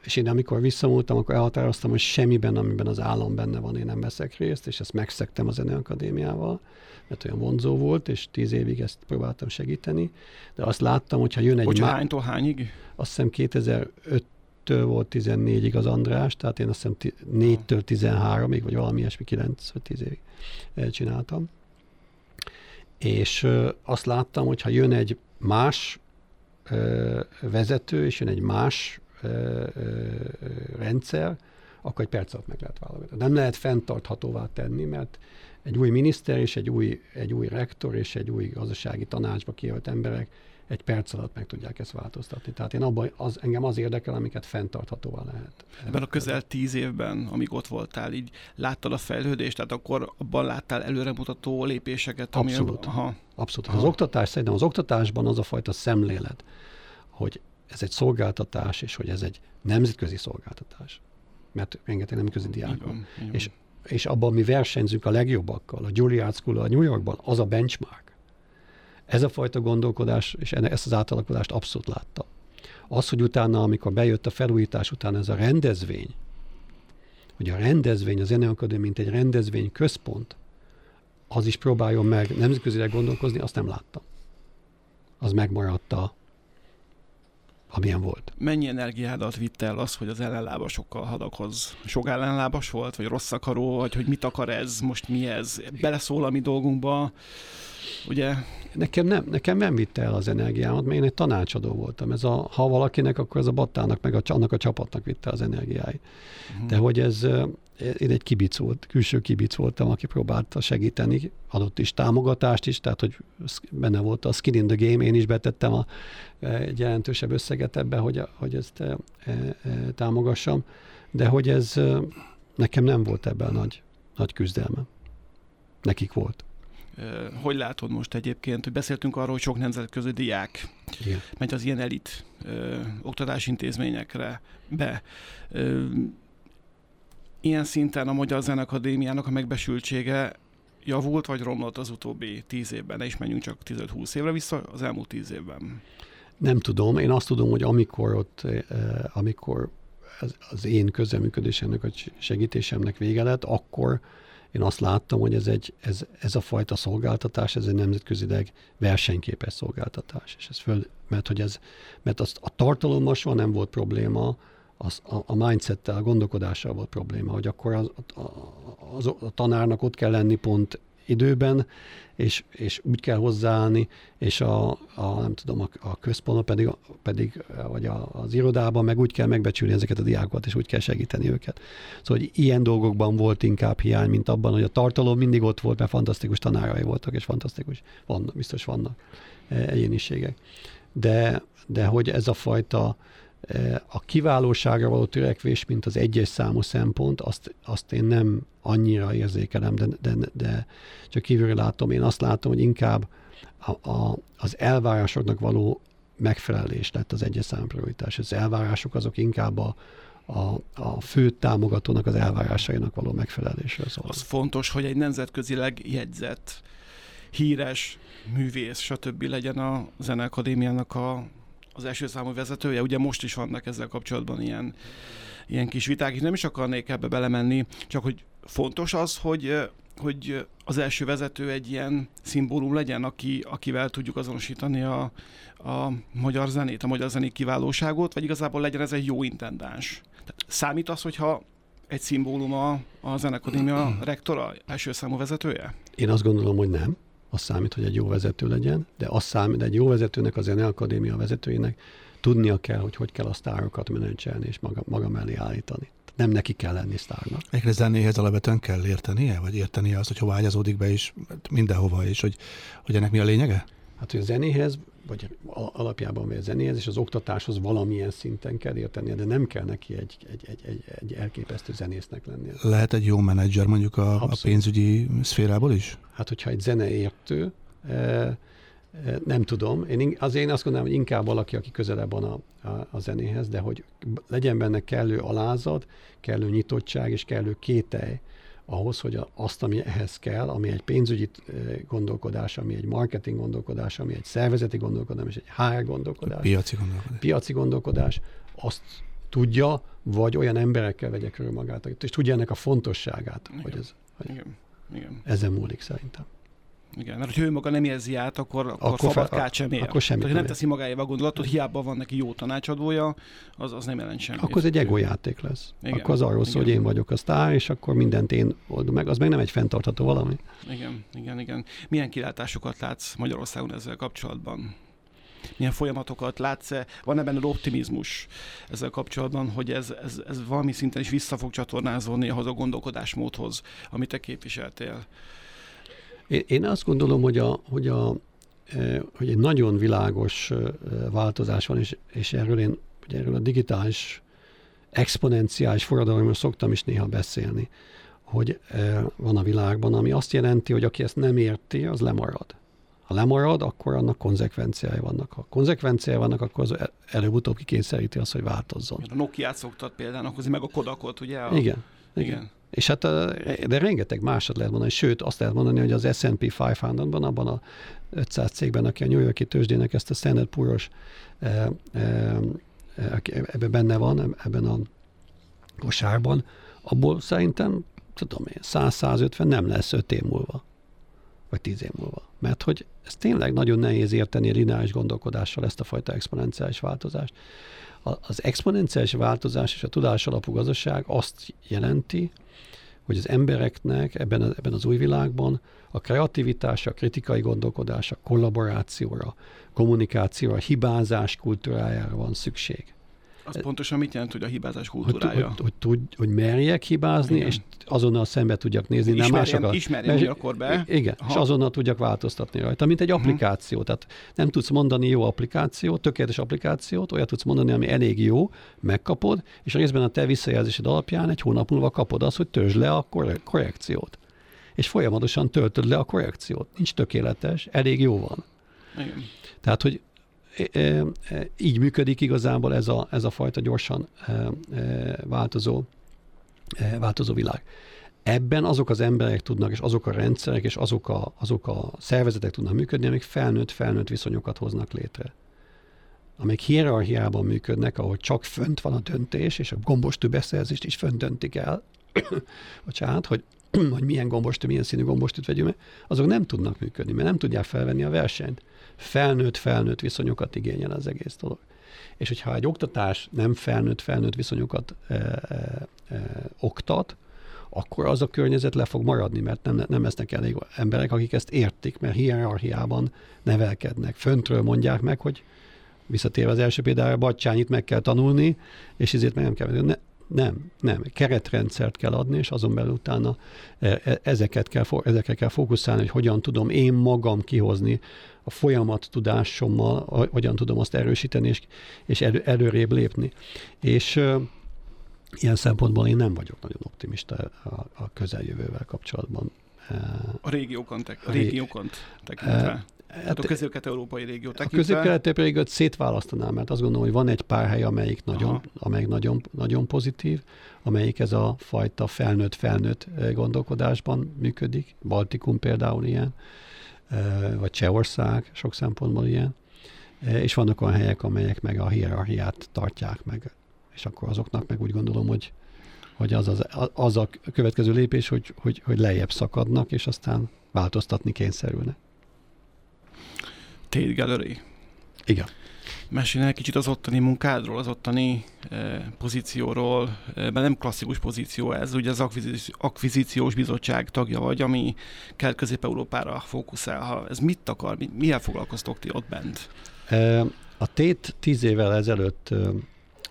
és én amikor visszamúltam, akkor elhatároztam, hogy semmiben, amiben az állam benne van, én nem veszek részt, és ezt megszegtem a Zeneakadémiával, mert olyan vonzó volt, és 10 évig ezt próbáltam segíteni, de azt láttam, hogyha jön egy... Hánytól hányig? Azt hiszem 2005-től volt 14-ig az András, tehát én azt hiszem 4-től 13-ig, vagy valami ilyesmi 9-10 évig csináltam. És azt láttam, hogyha jön egy más vezető, és jön egy más rendszer, akkor egy perc alatt meg lehet válogatni. Nem lehet fenntarthatóvá tenni, mert egy új miniszter és egy új rektor és egy új gazdasági tanácsba kijelölt emberek egy perc alatt meg tudják ezt változtatni. Tehát én engem az érdekel, amiket fenntarthatóvá lehet. Ebben a közel 10 évben, amíg ott voltál, így láttad a fejlődést, tehát akkor abban láttál előremutató lépéseket? Abszolút. Abszolút. Az oktatás, szerintem az oktatásban az a fajta szemlélet, hogy ez egy szolgáltatás, és hogy ez egy nemzetközi szolgáltatás. Mert rengeteg nemzetközi diák van. És abban mi versenyzünk a legjobbakkal, a Juilliard School a New Yorkban, az a benchmark. Ez a fajta gondolkodás, és ezt az átalakulást abszolút látta. Az, hogy utána, amikor bejött a felújítás után ez a rendezvény, hogy a rendezvény, a Zeneakadémia, mint egy rendezvény központ, az is próbáljon meg nemzetközileg gondolkozni, azt nem láttam. Az megmaradta, amilyen volt. Mennyi energiádat vitt el az, hogy az ellenlábasokkal hadakozz? Sok ellenlábas volt, vagy rossz akaró, vagy hogy mit akar ez, most mi ez? Beleszól a mi dolgunkba, ugye? Nekem nem vitte el az energiámat, mert én egy tanácsadó voltam. Ha valakinek, akkor ez a Battának, meg annak a csapatnak vitte az energiáit. Uh-huh. De hogy én egy kibic volt, külső kibic voltam, aki próbálta segíteni, adott is támogatást is, tehát hogy benne volt a skin in the game, én is betettem egy jelentősebb összeget ebbe, hogy ezt támogassam, de hogy ez nekem nem volt ebben nagy küzdelme. Nekik volt. Hogy látod most egyébként, hogy beszéltünk arról, hogy sok nemzetközi diák megy az ilyen elit oktatási intézményekre be. Ilyen szinten a Magyar Zeneakadémiának a megbesültsége javult vagy romlott az utóbbi 10 évben? Ne is menjünk csak 15-20 évre vissza, az elmúlt 10 évben. Nem tudom. Én azt tudom, hogy amikor az én közreműködésemnek, a segítésemnek vége lett, akkor én azt láttam, hogy ez a fajta szolgáltatás, ez egy nemzetközileg versenyképes szolgáltatás. És mert azt a tartalommal soha nem volt probléma, a mindsettel, a gondolkodással volt probléma, hogy akkor a tanárnak ott kell lenni pont időben, és úgy kell hozzáállni, és a központban pedig vagy az irodában meg úgy kell megbecsülni ezeket a diákokat, és úgy kell segíteni őket. Szóval ilyen dolgokban volt inkább hiány, mint abban, hogy a tartalom mindig ott volt, mert fantasztikus tanárai voltak, és biztos vannak egyéniségek. De hogy ez a fajta a kiválóságra való törekvés, mint az egyes számú szempont, azt én nem annyira érzékelem, de csak kívülről látom. Én azt látom, hogy inkább az elvárásoknak való megfelelés lett az egyes számú prioritás. Az elvárások azok inkább a fő támogatónak az elvárásainak való megfelelésről szól. Az fontos, hogy egy nemzetközileg jegyzett, híres művész, stb. Legyen a Zeneakadémiának az első számú vezetője, ugye most is vannak ezzel kapcsolatban ilyen kis viták, és nem is akarnék ebbe belemenni, csak hogy fontos az, hogy hogy az első vezető egy ilyen szimbólum legyen, akivel tudjuk azonosítani a magyar zenét, a magyar zenék kiválóságot, vagy igazából legyen ez egy jó intendáns. Tehát számít az, hogyha egy szimbólum a Zeneakadémia rektora, első számú vezetője? Én azt gondolom, hogy nem. Az számít, hogy egy jó vezető legyen, de az számít, egy jó vezetőnek, a Zeneakadémia vezetőjének tudnia kell, hogy kell a sztárokat menedzselni és maga mellé állítani. Nem neki kell lenni sztárnak. Egyre zenéhez alapvetően kell értenie, vagy értenie azt, hogyha vágyazódik be is mindenhova, és hogy ennek mi a lényege? Hát, hogy a zenéhez, vagy alapjában vagy a zenéhez, és az oktatáshoz valamilyen szinten kell értenie, de nem kell neki egy elképesztő zenésznek lennie. Lehet egy jó menedzser mondjuk a pénzügyi szférából is? Hát, hogyha egy zeneértő, nem tudom. Én azt gondolom, hogy inkább valaki, aki közelebb van a zenéhez, de hogy legyen benne kellő alázat, kellő nyitottság és kellő kételj ahhoz, hogy azt, ami ehhez kell, ami egy pénzügyi gondolkodás, ami egy marketing gondolkodás, ami egy szervezeti gondolkodás, és egy HR gondolkodás. Piaci gondolkodás. Azt tudja, vagy olyan emberekkel vegye körül magát, és tudja ennek a fontosságát. Igen. Igen. Ezen múlik szerintem. Igen, mert hogyha ő maga nem érzi át, akkor szabadkát sem ér. Akkor semmit nem teszi magáéval a gondolatot, hiába van neki jó tanácsadója, az nem jelent semmit. Akkor ez egy egojáték lesz. Igen. Akkor az arról szól, hogy én vagyok a sztár, és akkor mindent én oldom meg. Az meg nem egy fenntartható valami. Igen. Milyen kilátásokat látsz Magyarországon ezzel kapcsolatban? Milyen folyamatokat látsz-e? Van-e benned optimizmus ezzel kapcsolatban, hogy ez valami szinten is vissza fog csatornázolni ahhoz a gondolkodásmódhoz, amit te képviseltél? Én azt gondolom, hogy egy nagyon világos változás van, és erről a digitális, exponenciális forradalomról szoktam is néha beszélni, hogy van a világban, ami azt jelenti, hogy aki ezt nem érti, az lemarad. Ha lemarad, akkor annak konzekvenciái vannak. Ha konzekvenciái vannak, akkor az előbb-utóbb kikényszeríti azt, hogy változzon. A Nokiát szoktad például hozni, meg a Kodakot, ugye? Igen. És hát de rengeteg másat lehet mondani, sőt azt lehet mondani, hogy az S&P 500-ban, abban a 500 cégben, aki a New York-i tőzsdének ezt a Standard Poor's, ebben benne van, ebben a kosárban, abból szerintem, tudom én, 100-150 nem lesz 5 év múlva, vagy 10 év múlva. Mert hogy ez tényleg nagyon nehéz érteni a lineáris gondolkodással ezt a fajta exponenciális változást. Az exponenciális változás és a tudás alapú gazdaság azt jelenti, hogy az embereknek ebben az új világban a kreativitásra, a kritikai gondolkodásra, kollaborációra, kommunikációra, hibázás kultúrájára van szükség. Az pontosan mit jelent, hogy a hibázás kultúrája? Hogy merjek hibázni, igen. És azonnal szembe tudjak nézni. Ismerjem. Igen, aha. És azonnal tudjak változtatni rajta, mint egy applikáció. Tehát nem tudsz mondani jó applikációt, tökéletes applikációt, olyat tudsz mondani, ami elég jó, megkapod, és részben a te visszajelzésed alapján egy hónap múlva kapod azt, hogy töltsd le a korrekciót. És folyamatosan töltöd le a korrekciót. Nincs tökéletes, elég jó van. Igen. Tehát, hogy így működik igazából ez a fajta gyorsan változó világ. Ebben azok az emberek tudnak, és azok a rendszerek, és azok a szervezetek tudnak működni, amik felnőtt viszonyokat hoznak létre. Amik hierarchiában működnek, ahol csak fönt van a döntés, és a gombostű beszerzést is fönt döntik el, hogy milyen gombostű, milyen színű gombostűt vegyünk meg, azok nem tudnak működni, mert nem tudják felvenni a versenyt. Felnőtt viszonyokat igényel az egész dolog. És hogyha egy oktatás nem felnőtt viszonyokat oktat, akkor az a környezet le fog maradni, mert nem lesznek elég emberek, akik ezt értik, mert hierarchiában nevelkednek. Föntről mondják meg, hogy visszatérve az első példára, Batsányit meg kell tanulni, és ezért meg nem kell tanulni. Nem. Keretrendszert kell adni, és azon belül utána ezekre kell fókuszálni, hogy hogyan tudom én magam kihozni a folyamat tudásommal, hogyan tudom azt erősíteni, és előrébb lépni. És ilyen szempontból én nem vagyok nagyon optimista a közeljövővel kapcsolatban. A régiókon tekintve. Hát a közép-kelet-európai régió tekintve. A közép-kelet-európai régiót szétválasztanám, mert azt gondolom, hogy van egy pár hely, amelyik nagyon pozitív, amelyik ez a fajta felnőtt gondolkodásban működik. Baltikum például ilyen, vagy Csehország sok szempontból ilyen. És vannak olyan helyek, amelyek meg a hierarchiát tartják meg. És akkor azoknak meg úgy gondolom, hogy hogy az a következő lépés, hogy lejjebb szakadnak, és aztán változtatni kényszerülnek. Tate Gallery. Igen. Mesélj egy kicsit az ottani munkádról, az ottani pozícióról, mert nem klasszikus pozíció ez, ugye az akvizíciós bizottság tagja vagy, ami Kelet-Közép-Európára fókuszál. Ha ez mit akar? Milyen foglalkoztok ti ott bent? A Tate 10 évvel ezelőtt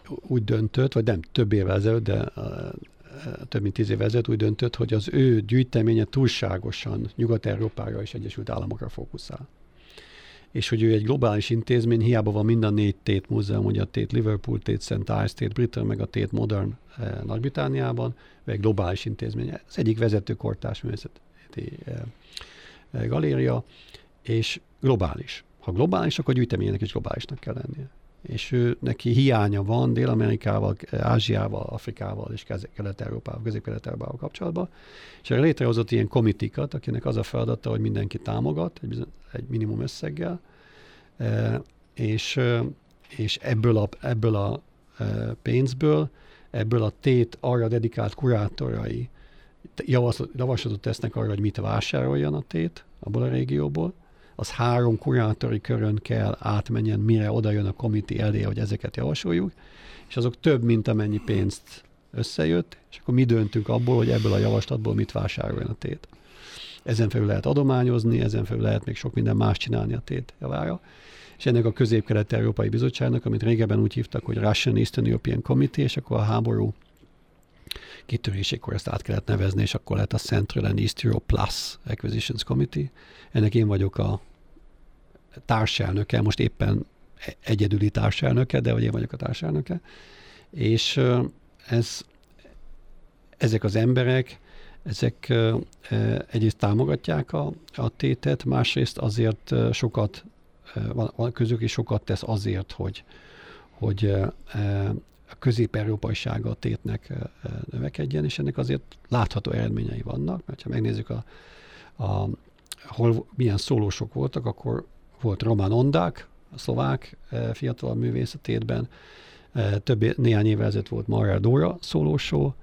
úgy döntött, vagy nem, több évvel ezelőtt, de több mint 10 évvel ezelőtt úgy döntött, hogy az ő gyűjteménye túlságosan Nyugat-Európára és Egyesült Államokra fókuszál. És hogy ő egy globális intézmény, hiába van mind a 4 Tate múzeum, ugye a Tate Liverpool, Tate St. Ives, Tate Britain, meg a Tate Modern Nagy-Britanniában, vagy egy globális intézmény. Az egyik vezető kortárs művészeti galéria, és globális. Ha globális, akkor gyűjteményének is globálisnak kell lennie. És ő, neki hiánya van Dél-Amerikával, Ázsiával, Afrikával és Kelet-Európával, Közép-Kelet-Európával kapcsolatban, és erre létrehozott ilyen komitikat, akinek az a feladata, hogy mindenki támogat egy minimum összeggel, és ebből a pénzből, ebből a tét arra dedikált kurátorai javaslatot tesznek arra, hogy mit vásároljon a tét abból a régióból, az 3 kurátori körön kell átmenjen, mire oda jön a komiti elé, hogy ezeket javasoljuk, és azok több, mint amennyi pénzt összejött, és akkor mi döntünk abból, hogy ebből a javaslatból mit vásároljon a tét. Ezen felül lehet adományozni, ezen felül lehet még sok minden más csinálni a tét javára, és ennek a Közép-Kelet-Európai Bizottságnak, amit régebben úgy hívtak, hogy Russian Eastern European Committee, és akkor a háború kitörésékor ezt át kellett nevezni, és akkor lett a Central and East Europe Plus Acquisitions Committee. Ennek én vagyok a társelnöke, most éppen egyedüli társelnöke, de hogy én vagyok a társelnöke. És ezek az emberek, ezek egyrészt támogatják a tétet, másrészt azért sokat, van közük is sokat tesz azért, hogy a közép-európaisága a tétnek növekedjen, és ennek azért látható eredményei vannak, mert ha megnézzük, hol milyen szólósok voltak, akkor volt Román Ondák, a szlovák fiatal művész a tétben, néhány évvel ezelőtt volt Marer Dóra szólósó,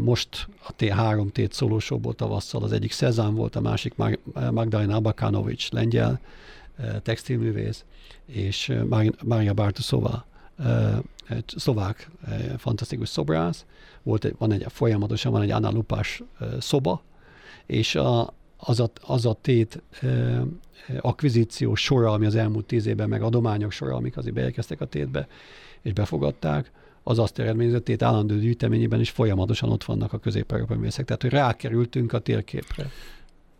most a 3 tét szólósóból tavasszal az egyik Szezán volt, a másik Magdalena Abakánovics, lengyel textilművész, és Mária Bartuszová, szlovák fantasztikus szobrász, folyamatosan van egy Anna Lupás szoba, és az a tét akvizíció sora, ami az elmúlt 10 évben, meg adományok sora, amik azért beérkeztek a tétbe, és befogadták, az azt eredményezett, tét állandó gyűjteményében is folyamatosan ott vannak a közép-európai művészek, tehát hogy rákerültünk a térképre.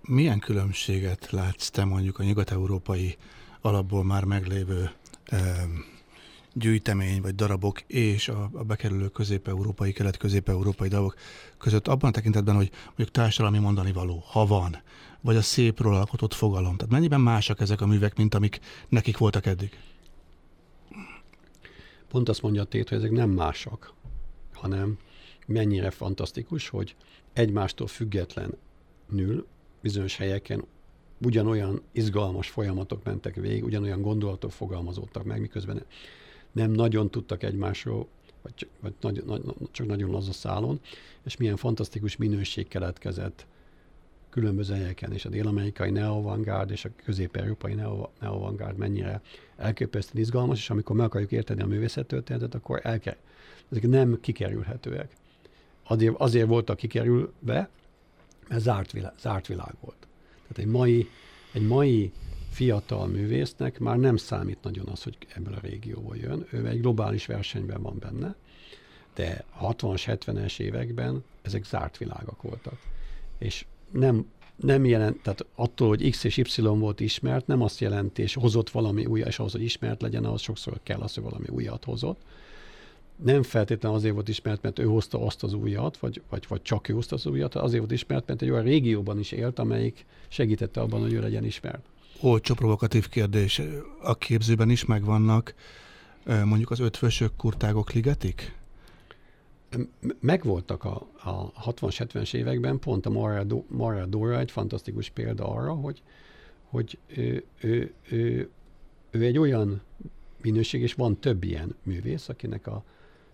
Milyen különbséget látsz te mondjuk a nyugat-európai alapból már meglévő gyűjtemény vagy darabok és a bekerülő közép-európai, kelet-közép-európai darabok között abban a tekintetben, hogy mondjuk társadalmi mondani való, ha van, vagy a szépről alkotott fogalom. Tehát mennyiben másak ezek a művek, mint amik nekik voltak eddig? Pont azt mondja a tét, hogy ezek nem másak, hanem mennyire fantasztikus, hogy egymástól függetlenül bizonyos helyeken ugyanolyan izgalmas folyamatok mentek végig, ugyanolyan gondolatok fogalmazódtak meg, miközben nem nagyon tudtak egymásról, vagy csak nagyon laza szálon, és milyen fantasztikus minőség keletkezett különböző helyeken, és a dél-amerikai neo-avantgárd és a közép-európai neo-avantgárd mennyire elképesztően izgalmas, és amikor meg akarjuk érteni a művészettörténetet, akkor ezek nem kikerülhetőek. Azért voltak kikerülve, mert zárt világ volt. Tehát egy mai fiatal művésznek már nem számít nagyon az, hogy ebből a régióból jön. Ő egy globális versenyben van benne, de 60-as, 70-es években ezek zárt világok voltak. És nem jelent, tehát attól, hogy X és Y volt ismert, nem azt jelenti, és hozott valami újat, és ahhoz, hogy ismert legyen, ahhoz sokszor kell az, hogy valami újat hozott. Nem feltétlenül azért volt ismert, mert ő hozta azt az újat, vagy csak ő hozta az újat, azért volt ismert, mert egy olyan régióban is élt, amelyik segítette abban, hogy ő legyen ismert. Olcsó provokatív kérdés. A képzőben is megvannak mondjuk az ötvösök, kurtágok, ligetik? Megvoltak a 60-70-es években, pont a Marer Dóra egy fantasztikus példa arra, hogy ő egy olyan minőség, és van több ilyen művész, akinek a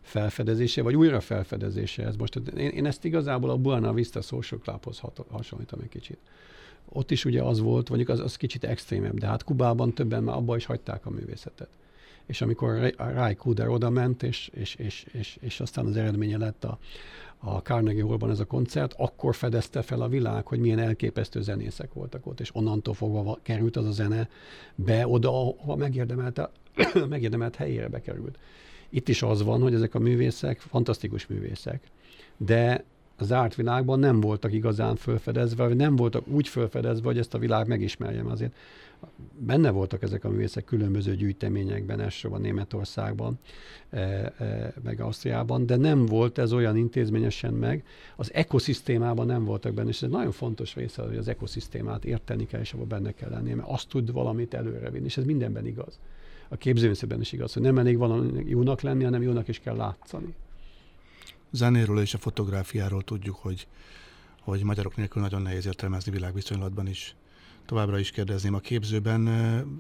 felfedezése, vagy újrafelfedezése ez most. Én ezt igazából a Buena Vista Social Clubhoz hasonlítom egy kicsit. Ott is ugye az volt, mondjuk az kicsit extrémebb, de hát Kubában többen már abba is hagyták a művészetet. És amikor Ray Cooder oda ment, és aztán az eredménye lett a Carnegie Hallban ez a koncert, akkor fedezte fel a világ, hogy milyen elképesztő zenészek voltak ott, és onnantól fogva került az a zene be oda, ahova megérdemelt helyére bekerült. Itt is az van, hogy ezek a művészek fantasztikus művészek, de az árt világban nem voltak igazán felfedezve, vagy nem voltak úgy felfedezve, hogy ezt a világ megismerjem azért. Benne voltak ezek a művészek különböző gyűjteményekben, elsősorban Németországban, meg Ausztriában, de nem volt ez olyan intézményesen meg. Az ekoszisztémában nem voltak benne, és ez nagyon fontos része, hogy az ekoszisztémát érteni kell, és abban benne kell lenni, mert azt tud valamit előrevinni, és ez mindenben igaz. A képzőművészetben is igaz, hogy nem elég valami jónak lenni, hanem jónak is kell látszani. Zenéről és a fotográfiáról tudjuk, hogy magyarok nélkül nagyon nehéz értelmezni világviszonylatban is. Továbbra is kérdezném, a képzőben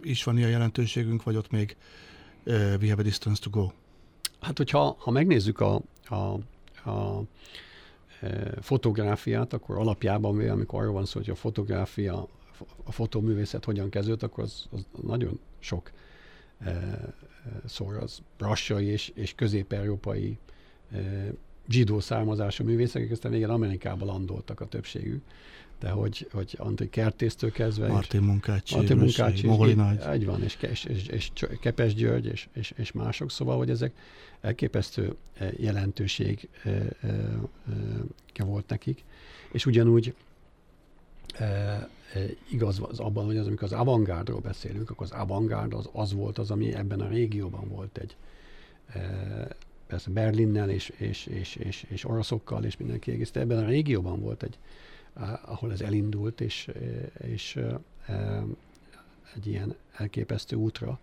is van ilyen jelentőségünk, vagy ott még we have a distance to go? Hát, hogyha megnézzük a fotográfiát, akkor alapjában, amikor arról van szó, hogy a fotográfia, a fotóművészet hogyan kezdődött, akkor az nagyon sok szóra az brassai és közép-európai zsidó származású művészek, aztán végén Amerikában landoltak a többségük. De hogy Antti Kertésztől kezdve... Martin Munkácsi, Mogoli Nagy. Egy van, és Kepes György, és mások. Szóval, hogy ezek elképesztő jelentőség volt nekik. És ugyanúgy igaz az abban, hogy az, amikor az avantgárdról beszélünk, akkor az avantgárd az volt az, ami ebben a régióban volt egy... persze Berlinnel és oroszokkal és minden kiegészítő. Ebben a régióban volt egy, ahol ez elindult, és egy ilyen elképesztő útra.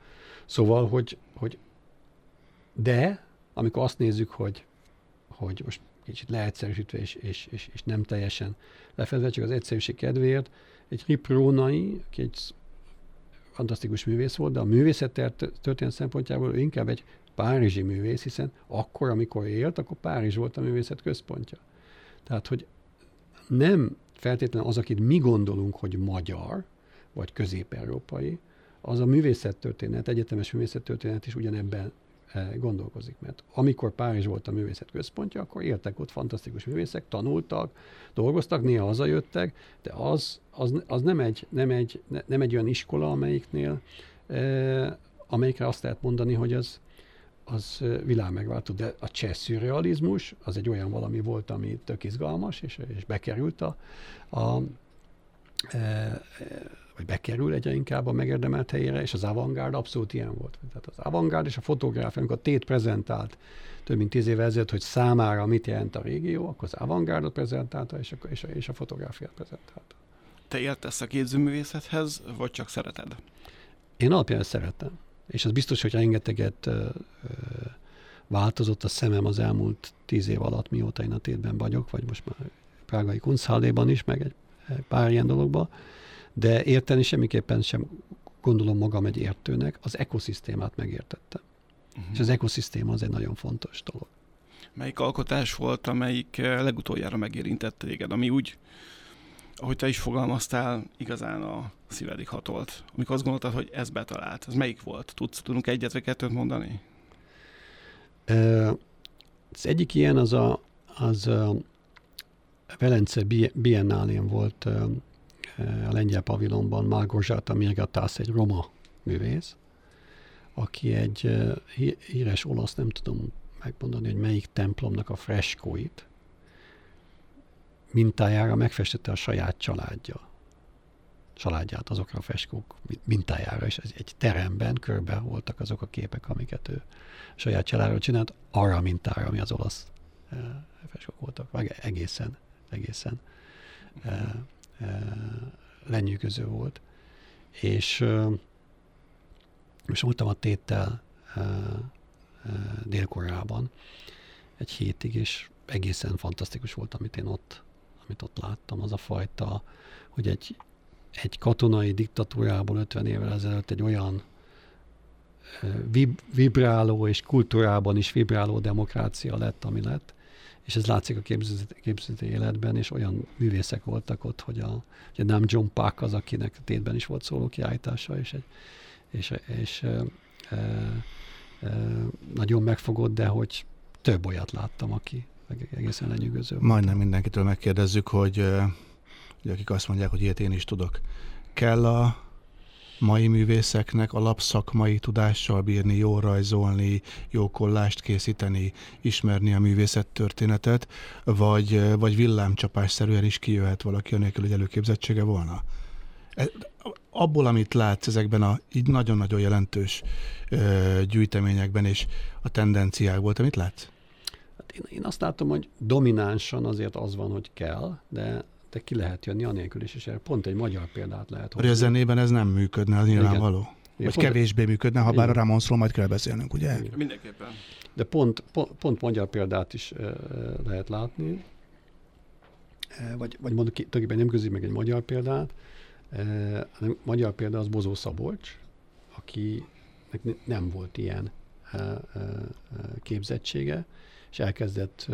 Szóval, hogy de amikor azt nézzük, hogy most kicsit leegyszerűsítve és nem teljesen lefedve, csak az egyszerűség kedvéért, egy Rip Rónai, aki egy fantasztikus művész volt, de a művészettörténet szempontjából inkább egy párizsi művész, hiszen akkor, amikor élt, akkor Párizs volt a művészet központja. Tehát, hogy nem feltétlenül az, akit mi gondolunk, hogy magyar, vagy közép-európai, az a művészettörténet, egyetemes művészettörténet is ugyanebben gondolkozik. Mert amikor Párizs volt a művészet központja, akkor éltek ott fantasztikus művészek, tanultak, dolgoztak, néha hazajöttek, de az nem egy olyan iskola, amelyikre azt lehet mondani, hogy az világ megváltó, de a cseh szürrealizmus az egy olyan valami volt, ami tök izgalmas, és bekerült vagy bekerül egyre inkább a megérdemelt helyére, és az avantgárd abszolút ilyen volt. Tehát az avantgárd és a fotográfia, amikor a Tét prezentált több mint 10 évvel ezelőtt, hogy számára mit jelent a régió, akkor az avantgárdot prezentálta, és a fotográfiát prezentálta. Te értesz a képzőművészethez, vagy csak szereted? Én alapján szeretem. És az biztos, hogy rengeteget változott a szemem az elmúlt 10 év alatt, mióta én a Tétben vagyok, vagy most már prágai Kunsthalléban is, meg egy pár ilyen dologban, de érteni semmiképpen sem gondolom magam egy értőnek, az ekoszisztémát megértettem. Uh-huh. És az ekoszisztéma az egy nagyon fontos dolog. Melyik alkotás volt, amelyik legutoljára megérintett téged, ami úgy, ahogy te is fogalmaztál, igazán a szívedig hatolt. Amikor azt gondoltad, hogy ez betalált, ez melyik volt? Tudunk egyet vagy kettőt mondani? Az egyik ilyen az a Velence Biennálén volt a lengyel pavilonban Małgorzata Miergatász, egy roma művész, aki egy híres olasz, nem tudom megmondani, hogy melyik templomnak a freskóit, mintájára megfestette a saját családját, azokra a freskók mintájára, és egy teremben körbe voltak azok a képek, amiket ő saját családról csinált, arra a mintára, ami az olasz freskók voltak, meg egészen lenyűgöző volt. És voltam a Téttel Dél-Koreában egy hétig, és egészen fantasztikus volt, amit ott láttam, az a fajta, hogy egy katonai diktatúrából 50 évvel ezelőtt egy olyan vibráló és kultúrában is vibráló demokrácia lett, ami lett. És ez látszik a képzőzeti életben, és olyan művészek voltak ott, hogy ugye nem John Park az, akinek tétben is volt szóló kiállítása, és nagyon megfogott, de hogy több olyat láttam, aki egészen lenyűgöző volt. Majdnem mindenkitől megkérdezzük, hogy akik azt mondják, hogy ilyet én is tudok. Kell a mai művészeknek alapszakmai tudással bírni, jól rajzolni, jó kollást készíteni, ismerni a művészettörténetet, vagy villámcsapásszerűen is kijöhet valaki anélkül, hogy előképzettsége volna? Abból, amit látsz ezekben a így nagyon-nagyon jelentős gyűjteményekben és a tendenciákból, amit látsz? Hát én azt látom, hogy dominánsan azért az van, hogy kell, de ki lehet jönni anélkül is, és erre pont egy magyar példát lehet hozni. A zenében ez nem működne, az nyilvánvaló. Igen. Vagy pont kevésbé működne, ha bár a Ramonsról majd kell beszélnünk, ugye? Igen. Mindenképpen. De pont magyar példát is lehet látni, vagy mondjuk tulajdonképpen nem közé meg egy magyar példát, hanem magyar példa az Bozó Szabolcs, akinek nem volt ilyen képzettsége, és elkezdett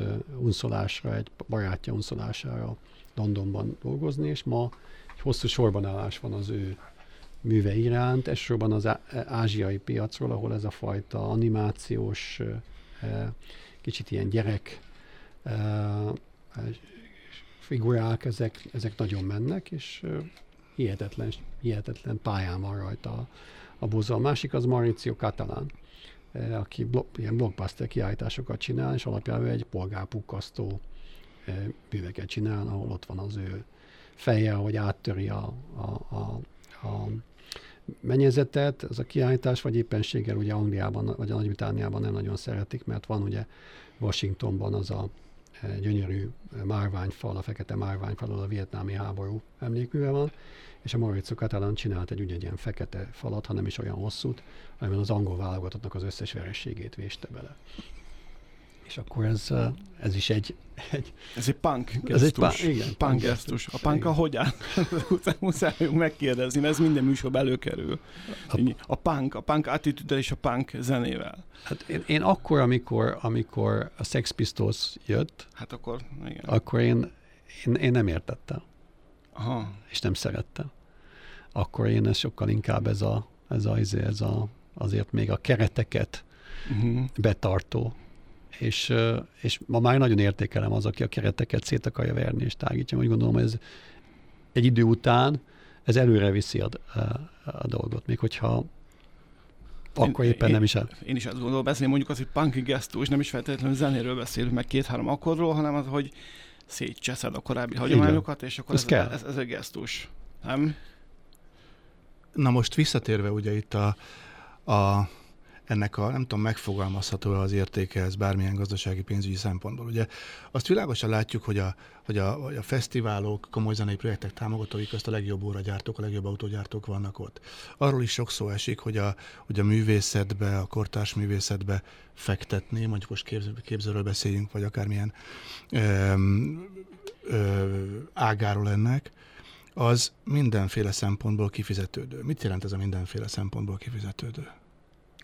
egy barátja unszolására Londonban dolgozni, és ma egy hosszú sorbanállás van az ő műve iránt, elsősorban az ázsiai piacról, ahol ez a fajta animációs, kicsit ilyen gyerek figurák, ezek nagyon mennek, és hihetetlen pályán van rajta a Bozó. A másik az Maurizio Cattelan, aki ilyen blockbuster kiállításokat csinál, és alapjában egy polgárpukkasztó műveket csinál, ahol ott van az ő feje, hogy áttöri a mennyezetet, ez a kiállítás, vagy éppenséggel ugye Angliában, vagy a Nagy-Britanniában nem nagyon szeretik, mert van ugye Washingtonban az a gyönyörű márványfal, a fekete márványfal, a vietnámi háború emlékműve van, és a Maurizio Cattelan csinált egy ilyen fekete falat, hanem is olyan hosszút, amiben az angol válogatottnak az összes vereségét véste bele. És akkor ez is egy... Ez egy punk gesztus. Igen, punk gesztus. A punk a hogyan? Muszáj megkérdezni, mert ez minden műsorban előkerül. A punk attitűddel és a punk zenével. Hát én akkor, amikor a Sex Pistols jött, hát akkor, igen. Akkor én nem értettem. Aha. És nem szerettem. Akkor én ez sokkal inkább ez a azért még a kereteket betartó. És ma már nagyon értékelem az, aki a kereteket szét akarja verni és tágítja. Úgy gondolom, hogy ez egy idő után ez előre viszi a dolgot, még hogyha akkor éppen nem is el. Én is azt gondolom, beszélni mondjuk az, hogy punky gesztus, nem is feltétlenül zenéről beszélünk, meg 2-3 akkordról, hanem az, hogy szétcseszed a korábbi hagyományokat, és akkor ez egy gesztus. Nem? Na most visszatérve ugye itt ennek nem tudom, megfogalmazható az értéke ez bármilyen gazdasági pénzügyi szempontból. Ugye azt világosan látjuk, hogy a fesztiválok, komoly zenei projektek támogatói közt a legjobb óragyártók, a legjobb autógyártók vannak ott. Arról is sok szó esik, hogy a művészetbe, a kortárs művészetbe fektetni, mondjuk most képzőről beszéljünk, vagy akármilyen ágáról ennek, az mindenféle szempontból kifizetődő. Mit jelent ez a mindenféle szempontból kifizetődő?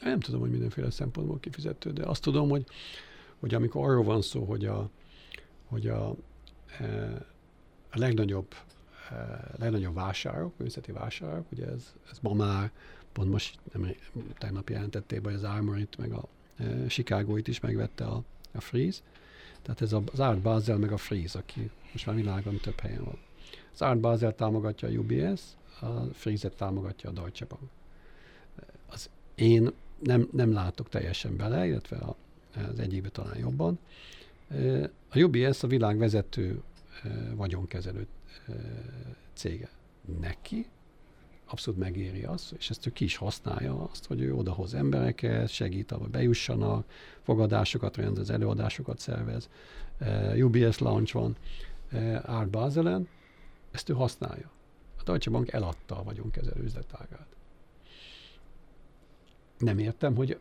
Nem tudom, hogy mindenféle szempontból kifizető, de azt tudom, hogy amikor arról van szó, hogy a legnagyobb vásárok, művészeti vásárok, ugye ez ma már, pont most tegnap jelentették, hogy az Armoryt, meg a Chicagoit is megvette a Freeze. Tehát ez az Art Basel, meg a Freeze, aki most már világon több helyen van. Az Art Basel támogatja a UBS, a Freeze-et támogatja a Deutsche Bank. Én nem látok teljesen bele, illetve az egyikbe talán jobban. A UBS a világ vezető vagyonkezelő cége. Neki abszolút megéri az, és ezt ő ki is használja azt, hogy ő odahoz embereket, segít, ahol bejussanak, fogadásokat, olyan az előadásokat szervez. UBS launch van Art Basel-en, ezt ő használja. A Deutsche Bank eladta a vagyonkezelő üzletágát. Nem értem, hogy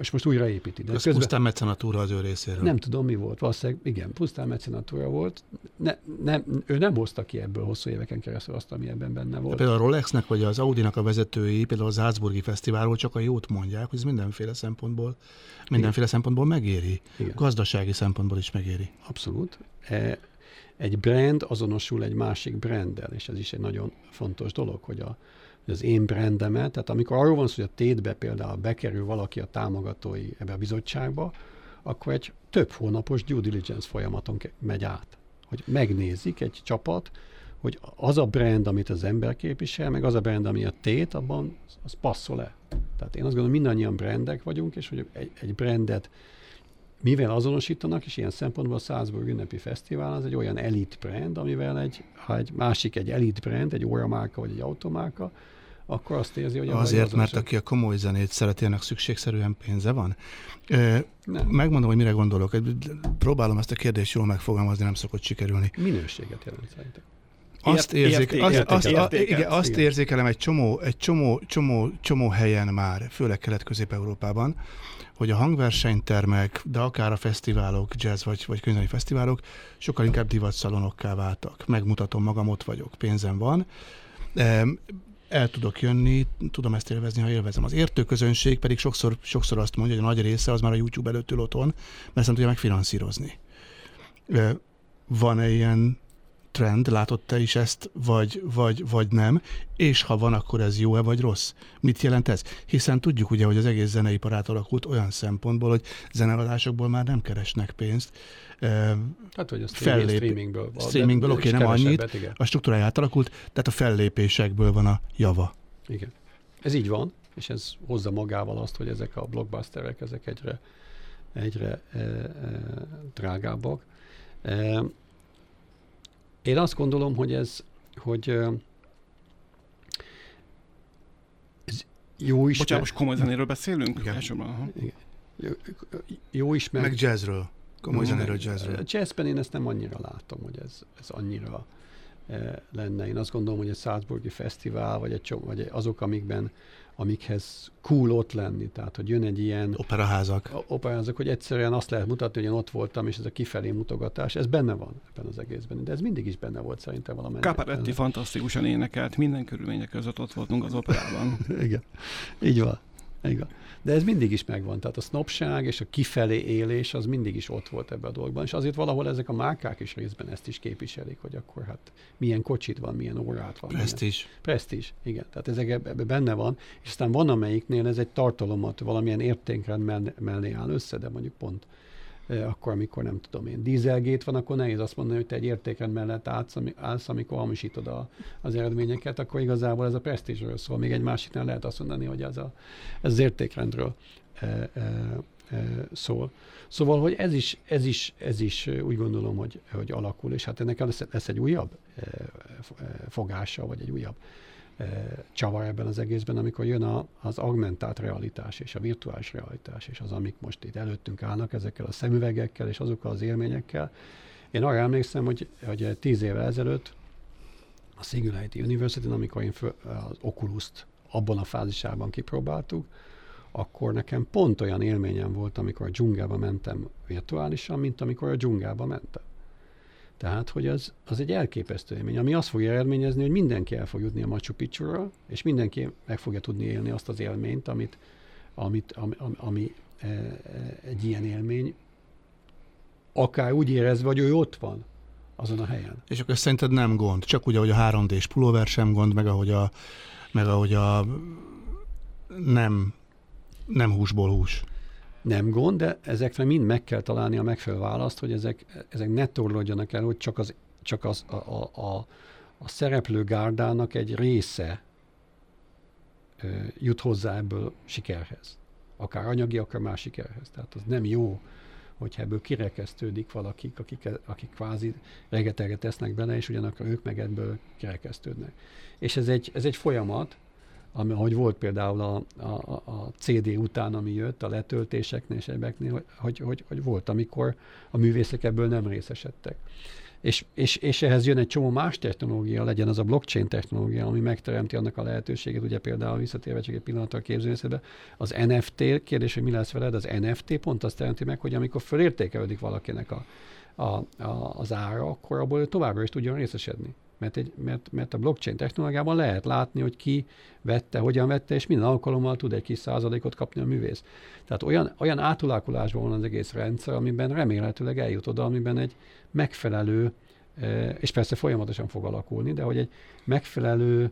és most újraépíti. De ez közben... pusztán mecenatúra az ő részéről. Nem tudom, mi volt. Valószínűleg, igen, pusztán mecenatúra volt. Ő nem hozta ki ebből hosszú éveken keresztül azt, ami ebben benne volt. De például a Rolexnek vagy az Audinak a vezetői, például a Salzburgi Fesztiválról csak a jót mondják, hogy ez mindenféle szempontból megéri. Igen. Gazdasági szempontból is megéri. Abszolút. Egy brand azonosul egy másik branddel, és ez is egy nagyon fontos dolog, hogy az én brandemet, tehát amikor arról van szó, hogy a tétbe például bekerül valaki a támogatói ebbe a bizottságba, akkor egy több hónapos due diligence folyamaton megy át. Hogy megnézik egy csapat, hogy az a brand, amit az ember képvisel, meg az a brand, ami a tét, abban az passzol-e. Tehát én azt gondolom, mindannyian brandek vagyunk, és hogy egy brandet mivel azonosítanak, és ilyen szempontból a Salzburg ünnepi fesztivál az egy olyan elit brand, amivel egy elit brand, egy óramárka vagy egy automárka, akkor azt érzi, hogy... Azért, mert aki a komoly zenét szereti, ennek szükségszerűen pénze van? Megmondom, hogy mire gondolok. Próbálom ezt a kérdést jól megfogalmazni, nem szokott sikerülni. Minőséget jelent szerintem. Azt érzékelem egy csomó helyen már, főleg Kelet-Közép-Európában, hogy a hangversenytermek, de akár a fesztiválok, jazz vagy könyvzenei fesztiválok sokkal inkább divatszalonokká váltak. Megmutatom magam, ott vagyok, pénzem van, el tudok jönni, tudom ezt élvezni, ha élvezem. Az értőközönség pedig sokszor azt mondja, hogy a nagy része az már a YouTube előtt ül otthon, mert nem tudja megfinanszírozni. Van-e ilyen trend, látod te is ezt, vagy nem, és ha van, akkor ez jó-e vagy rossz? Mit jelent ez? Hiszen tudjuk ugye, hogy az egész zeneipar átalakult olyan szempontból, hogy zeneadásokból már nem keresnek pénzt. Hát, hogy a streamingből. Streamingből, oké, nem annyit. Igen. A struktúrája átalakult, tehát a fellépésekből van a java. Igen. Ez így van, és ez hozza magával azt, hogy ezek a blockbusterek, ezek egyre drágábbak. Én azt gondolom, hogy ez jó is... Bocsánat, most komoly zenéről beszélünk? Igen. Jó is, meg jazzről. Komoly zenéről, jazzről. Jazzben én ezt nem annyira látom, hogy ez annyira lenne. Én azt gondolom, hogy egy Salzburgi fesztivál, vagy azok, amikhez cool ott lenni, tehát hogy jön egy ilyen... Operaházak, hogy egyszerűen azt lehet mutatni, hogy én ott voltam, és ez a kifelé mutogatás, ez benne van ebben az egészben, de ez mindig is benne volt szerintem valamennyire. Caparetti fantasztikusan énekelt, minden körülmények között ott voltunk az operában. Igen, így van. Igen. De ez mindig is megvan, tehát a sznobság és a kifelé élés az mindig is ott volt ebben a dologban, és azért valahol ezek a márkák is részben ezt is képviselik, hogy akkor hát milyen kocsit van, milyen órát van. Presztízs, igen, tehát ezek ebben benne van, és aztán van amelyiknél ez egy tartalomat, valamilyen értékrend mellé áll össze, de mondjuk pont akkor, amikor nem tudom én, dízelgét van, akkor nehéz azt mondani, hogy te egy értékrend mellett állsz, amikor hamisítod az eredményeket, akkor igazából ez a presztízsről szól. Még egy másiknál lehet azt mondani, hogy ez az értékrendről szól. Szóval, hogy ez is úgy gondolom, hogy alakul, és hát ennek lesz egy újabb fogása, vagy egy újabb csavar ebben az egészben, amikor jön az augmentált realitás és a virtuális realitás, és az, amik most itt előttünk állnak ezekkel a szemüvegekkel és azokkal az élményekkel. Én arra emlékszem, hogy 10 évvel ezelőtt a Singularity University-n, amikor én az Oculus-t abban a fázisában kipróbáltuk, akkor nekem pont olyan élményem volt, amikor a dzsungába mentem virtuálisan, mint amikor a dzsungába mentem. Tehát, hogy az egy elképesztő élmény, ami azt fogja eredményezni, hogy mindenki el fog jutni a Machu Picchu-ra, és mindenki meg fogja tudni élni azt az élményt, ami egy ilyen élmény, akár úgy érezve, hogy ő ott van azon a helyen. És akkor szerinted nem gond? Csak úgy, ahogy a 3D-s pulóver sem gond, meg ahogy a nem húsból hús. Nem gond, de ezekre mind meg kell találni a megfelelő választ, hogy ezek ne torlódjanak el, hogy csak a szereplőgárdának egy része jut hozzá ebből sikerhez. Akár anyagi, akár más sikerhez. Tehát az nem jó, hogyha ebből kirekesztődik valakik, akik kvázi regetelre tesznek bele, és ugyanakkor ők meg ebből kirekesztődnek. És ez egy folyamat, ahogy volt például a CD után, ami jött, a letöltéseknél és ebeknél, hogy volt, amikor a művészek ebből nem részesedtek. És ehhez jön egy csomó más technológia, legyen az a blockchain technológia, ami megteremti annak a lehetőséget, ugye például visszatérve csak egy pillanatra a képzőművészetbe, az NFT, kérdés, hogy mi lesz veled, az NFT pont azt teremti meg, hogy amikor fölértékelődik valakinek az ára, akkor abból továbbra is tudjon részesedni. Mert a blockchain technológiában lehet látni, hogy ki vette, hogyan vette, és minden alkalommal tud egy kis százalékot kapni a művész. Tehát olyan átalakulásban van az egész rendszer, amiben remélhetőleg eljut oda, amiben egy megfelelő, és persze folyamatosan fog alakulni, de hogy egy megfelelő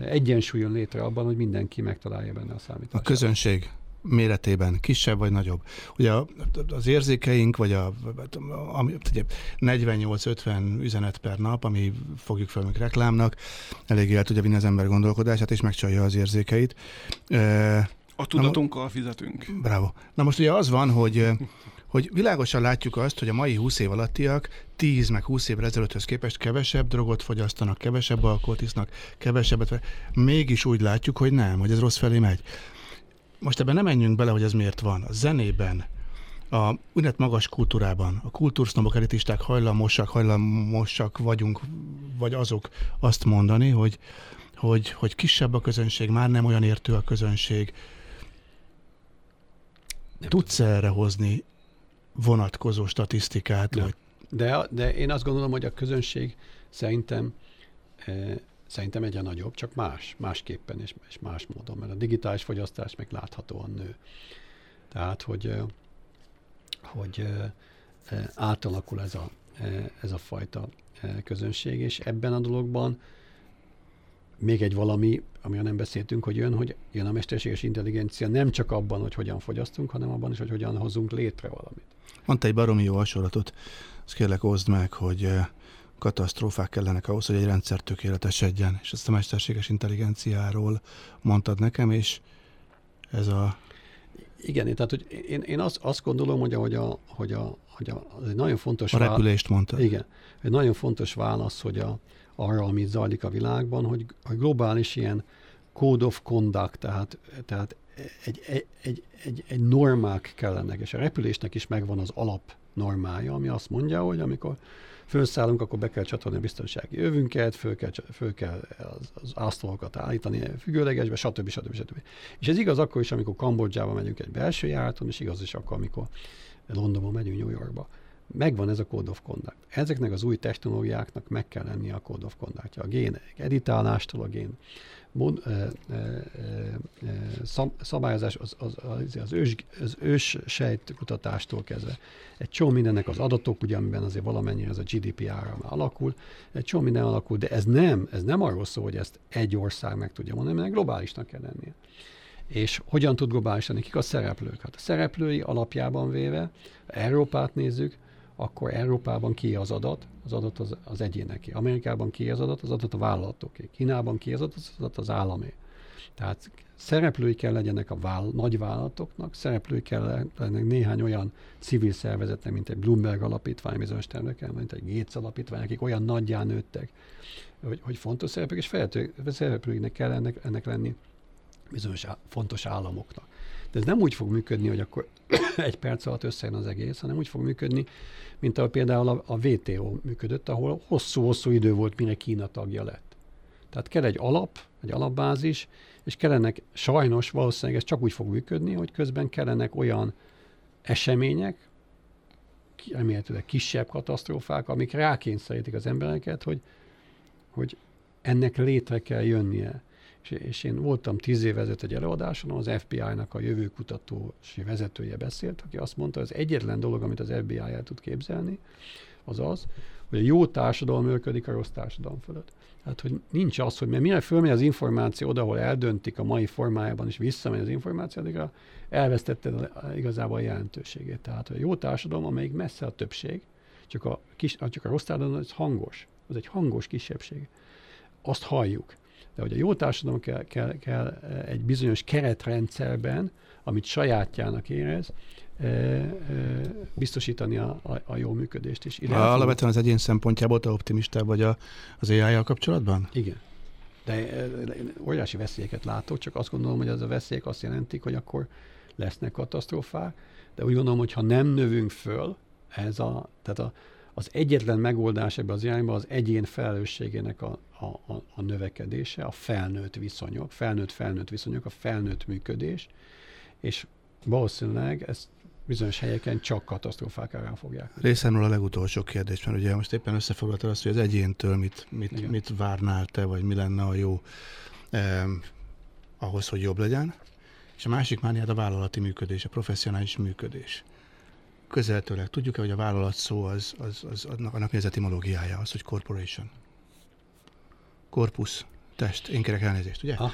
egyensúly jön létre abban, hogy mindenki megtalálja benne a számítását. A közönség méretében, kisebb vagy nagyobb. Ugye az érzékeink, vagy ami, 48-50 üzenet per nap, ami fogjuk fel meg reklámnak, eléggé el tudja vinni az ember gondolkodását, és megcsalja az érzékeit. A tudatunkkal fizetünk. Bravo. Na most ugye az van, hogy világosan látjuk azt, hogy a mai 20 év alattiak 10 meg 20 évvel ezelőtthöz képest kevesebb drogot fogyasztanak, kevesebb alkoholt isznak, kevesebbet. Mégis úgy látjuk, hogy nem, hogy ez rossz felé megy. Most ebben nem menjünk bele, hogy ez miért van. A zenében, a úgynevezett magas kultúrában, a kultúrsznobok, elitisták hajlamosak vagyunk, vagy azok azt mondani, hogy kisebb a közönség, már nem olyan értő a közönség. Nem tudsz erre hozni vonatkozó statisztikát? Vagy... De én azt gondolom, hogy a közönség szerintem egyre nagyobb, csak másképpen és más módon, mert a digitális fogyasztás meg láthatóan nő. Tehát, hogy átalakul ez a fajta közönség, és ebben a dologban még egy valami, amiről nem beszéltünk, hogy jön a mesterséges intelligencia nem csak abban, hogy hogyan fogyasztunk, hanem abban is, hogy hogyan hozunk létre valamit. Mondta egy baromi jó hasonlatot, azt kérlek oszd meg, hogy katasztrófák kellenek ahhoz, hogy egy rendszer tökéletesedjen. És ezt a mesterséges intelligenciáról mondtad nekem, és ez a... Igen, tehát hogy én azt gondolom, hogy az egy nagyon fontos... A repülést mondtad. Igen. Egy nagyon fontos válasz, hogy arra, ami zajlik a világban, hogy a globális ilyen code of conduct, tehát egy normák kellenek, és a repülésnek is megvan az alap normája, ami azt mondja, hogy amikor fölszállunk, akkor be kell csatolni a biztonsági övünket, föl kell az asztalokat állítani függőlegesbe, stb. És ez igaz akkor is, amikor Kambodzsába megyünk egy belső járaton, és igaz is akkor, amikor Londonba megyünk New Yorkba. Megvan ez a Code of Conduct. Ezeknek az új technológiáknak meg kell lennie a Code of Conduct-ja. A gén editálástól, a gén szabályozás, az őssejt kutatástól kezdve. Egy csomó mindennek az adatok, ugye, amiben azért valamennyire ez a GDPR-ra már alakul, egy csomó minden alakul, de ez nem arról szól, hogy ezt egy ország meg tudja mondani, mert globálisnak kell lennie. És hogyan tud globálisan, kik a szereplők? Hát a szereplői alapjában véve, ha Európát nézzük, akkor Európában ki az adat? Az adat az egyéneké. Amerikában ki az adat? Az adat a vállalatoké. Kínában ki az adat? Az adat az államé. Tehát szereplői kell legyenek a nagyvállalatoknak, szereplői kell legyenek néhány olyan civil szervezetnek, mint egy Bloomberg alapítvány bizonyos területeken, mint egy Gates alapítvány, akik olyan nagyján nőttek, hogy fontos szereplők, és szereplőinek kell ennek lenni bizonyos fontos államoknak. De ez nem úgy fog működni, hogy akkor egy perc alatt összejön az egész, hanem úgy fog működni, mint ahogy például a WTO működött, ahol hosszú-hosszú idő volt, mire Kína tagja lett. Tehát kell egy alap, egy alapbázis, és kellenek, sajnos valószínűleg ez csak úgy fog működni, hogy közben kellenek olyan események, remélhetőleg kisebb katasztrófák, amik rákényszerítik az embereket, hogy ennek létre kell jönnie. És én voltam 10 év ezelőtt egy előadáson, az FBI-nak a jövőkutatósi vezetője beszélt, aki azt mondta, hogy az egyetlen dolog, amit az FBI el tud képzelni, az, hogy a jó társadalom működik a rossz társadalom fölött. Hát, hogy nincs az, hogy mert mire fölmegy az információ oda, ahol eldöntik a mai formájában, és visszamegy az információ, addigra elvesztette igazából a jelentőségét. Tehát, hogy a jó társadalom, amelyik messze a többség, csak a rossz társadalom, az hangos. Az egy hangos kisebbség. Azt halljuk. De hogy a jó társadalom kell egy bizonyos keretrendszerben, amit sajátjának érez, biztosítani a jó működést is. Alapvetően az egyén szempontjából te optimistább vagy az AI-jal kapcsolatban? Igen. De óriási veszélyeket látok, csak azt gondolom, hogy ez a veszélyek azt jelentik, hogy akkor lesznek katasztrófák, de úgy gondolom, hogy ha nem növünk föl, tehát a az egyetlen megoldás ebben az irányban az egyén felelősségének a növekedése, a felnőtt viszonyok, felnőtt viszonyok, a felnőtt működés, és valószínűleg ezt bizonyos helyeken csak katasztrófákká fogják. Részenről a legutolsó kérdés, mert ugye most éppen összefoglaltad azt, hogy az egyéntől mit várnál te, vagy mi lenne a jó ahhoz, hogy jobb legyen, és a másik mániád a vállalati működés, a professzionális működés. Közeltőleg tudjuk-e, hogy a vállalat szó az annak mi az etimológiája, az, hogy corporation? Korpusz, test, én kérek elnézést, ugye? Aha.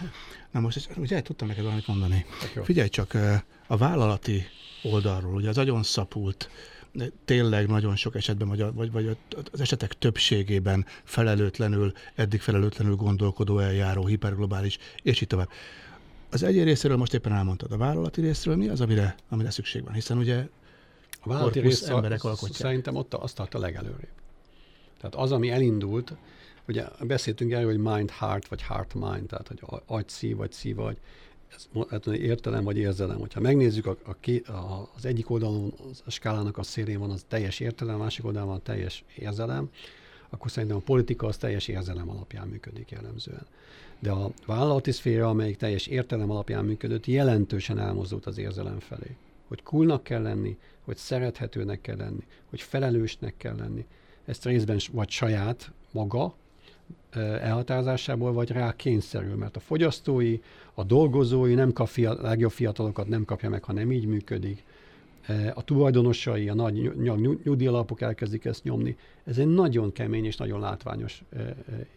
Na most, ugye, tudtam neked valamit mondani. Figyelj csak, a vállalati oldalról, ugye az agyonszapult, tényleg nagyon sok esetben, vagy az esetek többségében eddig felelőtlenül gondolkodó, eljáró, hiperglobális, és így tovább. Az egyén részéről most éppen elmondtad, a vállalati részről mi az, amire szükség van? Hiszen ugye a vállalati rész emberek alkotják. Szerintem ott azt tart a legelőrébb. Tehát az, ami elindult, ugye beszéltünk erről, hogy mind-heart, vagy heart-mind, tehát hogy agy-szív, vagy szív-agy, ez értelem, vagy érzelem. Hogyha megnézzük, az egyik oldalon a skálának a szélén van az teljes értelem, a másik oldalon van a teljes érzelem, akkor szerintem a politika az teljes érzelem alapján működik jellemzően. De a vállalati szféra, amelyik teljes értelem alapján működött, jelentősen elmozdult az érzelem felé. Hogy coolnak kell lenni, hogy szerethetőnek kell lenni, hogy felelősnek kell lenni. Ezt részben vagy saját maga elhatározásából, vagy rá kényszerül, mert a fogyasztói, a dolgozói nem kap legjobb fiatalokat nem kapja meg, ha nem így működik. A tulajdonosai, a nagy nyugdíjalapok elkezdik ezt nyomni. Ez egy nagyon kemény és nagyon látványos